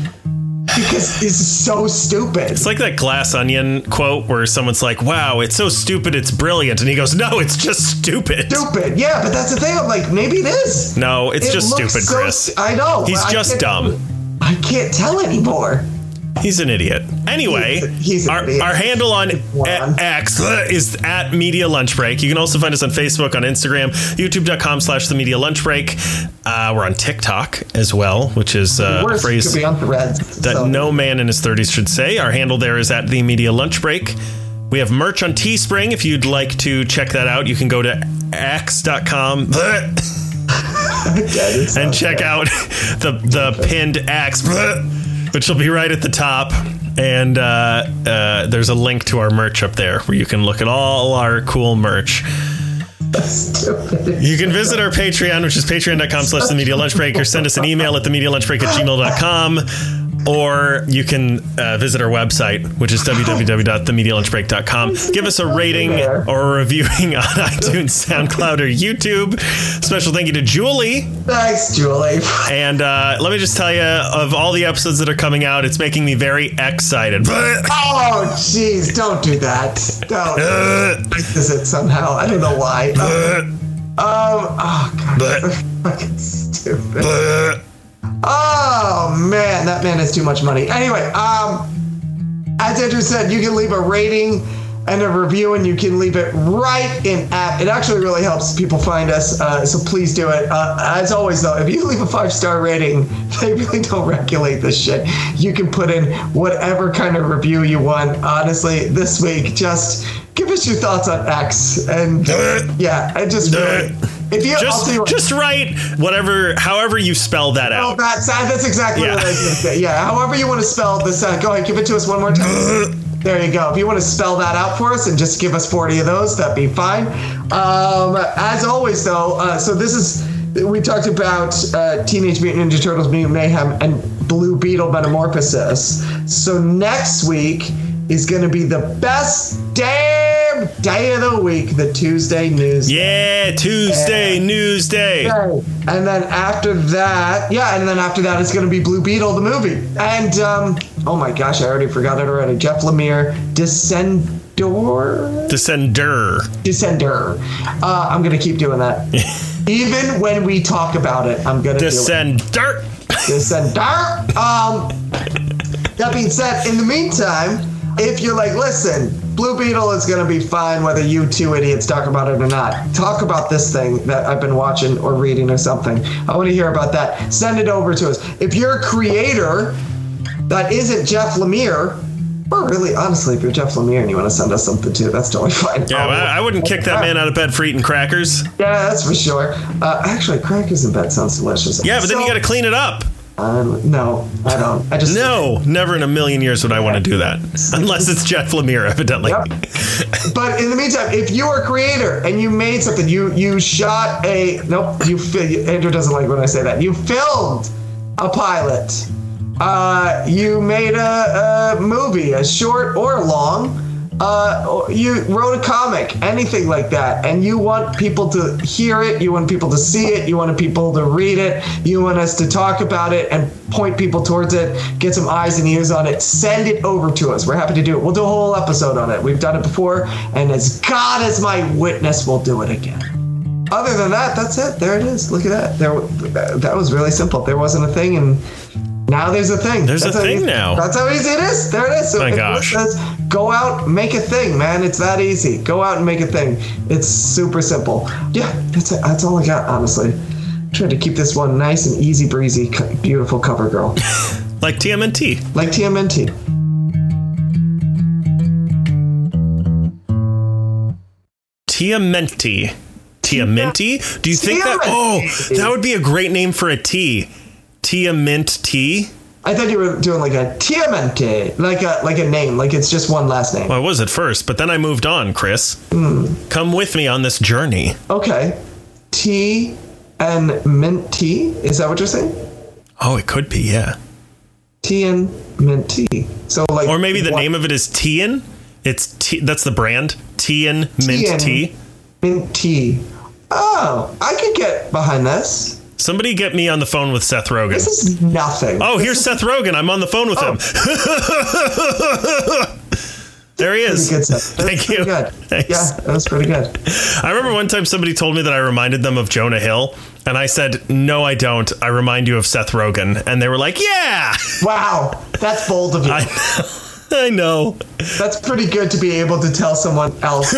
because he's so stupid. It's like that Glass Onion quote where someone's like, wow, it's so stupid, it's brilliant. And he goes, no, it's just stupid. Stupid. Yeah, but that's the thing. I'm like, maybe it is. No, it's it just stupid, so, Chris. I know. He's just I dumb. I can't tell anymore. He's an idiot. Anyway, he's a, he's our, idiot. Our handle on X is at Media Lunch Break. You can also find us on Facebook, on Instagram, YouTube.com slash The Media Lunch Break. Uh, we're on TikTok as well, which is uh, a phrase be on threads, that so. No man in his thirties should say. Our handle there is at The Media Lunch Break. We have merch on Teespring. If you'd like to check that out, you can go to X dot com. And check bad. out the, the pinned X. Which will be right at the top. And uh, uh, there's a link to our merch up there where you can look at all our cool merch. You can visit our Patreon, which is patreon.com slash the media lunch break, or send us an email at the media lunch break at gmail dot com. Or you can uh, visit our website, which is w w w dot the media lunch break dot com. Give us a rating or a reviewing on iTunes, SoundCloud, or YouTube. Special thank you to Julie. Thanks, Julie. And uh, let me just tell you, of all the episodes that are coming out, it's making me very excited. Oh, jeez, don't do that. Don't. Uh, this is it somehow. I don't know why. Uh, um, oh, God. But, that's fucking stupid. But, oh, man, that man has too much money. Anyway, um, as Andrew said, you can leave a rating and a review, and you can leave it right in app. It actually really helps people find us, uh, so please do it. Uh, as always, though, if you leave a five-star rating, they really don't regulate this shit. You can put in whatever kind of review you want. Honestly, this week, just give us your thoughts on X. And, yeah, I just really... If you, just, you what, just write whatever, however you spell that out. Oh, that's, that's exactly yeah. what I was going to say. Yeah, however you want to spell this out. Go ahead, give it to us one more time. There you go. If you want to spell that out for us and just give us forty of those, that'd be fine. Um, as always, though, uh, so this is, we talked about uh, Teenage Mutant Ninja Turtles, Mutant Mayhem, and Blue Beetle Metamorphosis. So next week is going to be the best day. Day of the week, the Tuesday News Day. Yeah, Tuesday and, News Day. And then after that, yeah, and then after that, it's going to be Blue Beetle, the movie. And, um, oh my gosh, I already forgot it already. Jeff Lemire, Descendor? Descender. Descender. Uh, I'm going to keep doing that. Even when we talk about it, I'm going to do it. Descender. Descender. Um, that being said, in the meantime, if you're like, listen, Blue Beetle is going to be fine whether you two idiots talk about it or not. Talk about this thing that I've been watching or reading or something. I want to hear about that. Send it over to us. If you're a creator that isn't Jeff Lemire, or really, honestly, if you're Jeff Lemire and you want to send us something too, that's totally fine. Yeah, well, I wouldn't kick that man out of bed for eating crackers. Yeah, that's for sure. Uh, actually, crackers in bed sounds delicious. Yeah, but then so, you got to clean it up. Uh, no, I don't. I just no, never in a million years would I want to do that, unless it's Jeff Lemire, evidently. Yep. But in the meantime, if you are a creator and you made something, you you shot a nope. You Andrew doesn't like when I say that. You filmed a pilot. Uh, you made a, a movie, a short or long. Uh, you wrote a comic, anything like that, and you want people to hear it, you want people to see it, you want people to read it, you want us to talk about it and point people towards it, get some eyes and ears on it, send it over to us. We're happy to do it. We'll do a whole episode on it. We've done it before, and as God is my witness, we'll do it again. Other than that, that's it. There it is. Look at that. There, that was really simple. There wasn't a thing, and Now there's a thing. There's that's a thing easy. Now. That's how easy it is. There it is. So my gosh. Says, go out, make a thing, man. It's that easy. Go out and make a thing. It's super simple. Yeah, that's it. That's all I got, honestly. Tried to keep this one nice and easy breezy, beautiful cover girl. Like T M N T. Like T M N T. Tiamenti. Tiamenti? Do you think that? Oh, that would be a great name for a tea. Tiamenti tea? I thought you were doing like a Tiamenti, like a like a name, like it's just one last name. Well, I was at first, but then I moved on, Chris. Mm. Come with me on this journey. Okay. Tea and mint tea? Is that what you're saying? Oh, it could be, yeah. Tea and mint tea. So like, or maybe the what? Name of it is Tian? It's tea, that's the brand. Tea and mint Tian. Tea. Mint tea. Oh, I could get behind this. Somebody get me on the phone with Seth Rogen. This is nothing. Oh, this here's is... Seth Rogen. I'm on the phone with oh. him. There he is. Good, thank you. Good. Thanks. Yeah, that was pretty good. I remember one time somebody told me that I reminded them of Jonah Hill. And I said, no, I don't. I remind you of Seth Rogen. And they were like, yeah. Wow. That's bold of you. I know. I know. That's pretty good to be able to tell someone else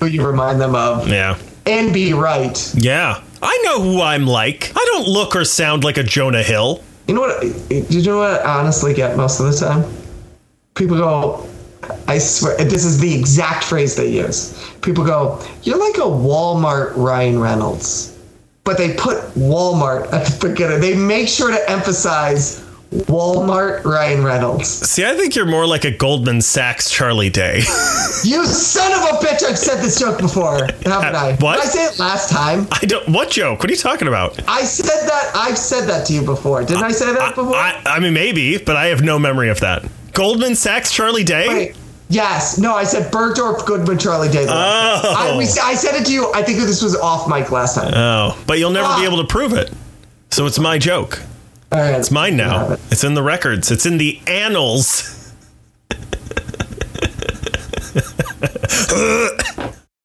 who you remind them of. Yeah. And be right. Yeah. I know who I'm like. I don't look or sound like a Jonah Hill. You know what? You know what I honestly get most of the time? People go, I swear, this is the exact phrase they use. People go, you're like a Walmart Ryan Reynolds. But they put Walmart at the beginning. They make sure to emphasize Walmart Ryan Reynolds. See, I think you're more like a Goldman Sachs Charlie Day. You son of a bitch! I've said this joke before, haven't I? What? Did I say it last time? I don't. What joke? What are you talking about? I said that. I've said that to you before. Didn't I, I say that I, before? I, I mean, maybe, but I have no memory of that. Goldman Sachs Charlie Day. Wait. Yes. No, I said Bergdorf Goodman Charlie Day. Oh. I, we, I said it to you. I think this was off mic last time. Oh, but you'll never ah. be able to prove it. So it's my joke. All right, it's mine now. It. It's in the records. It's in the annals.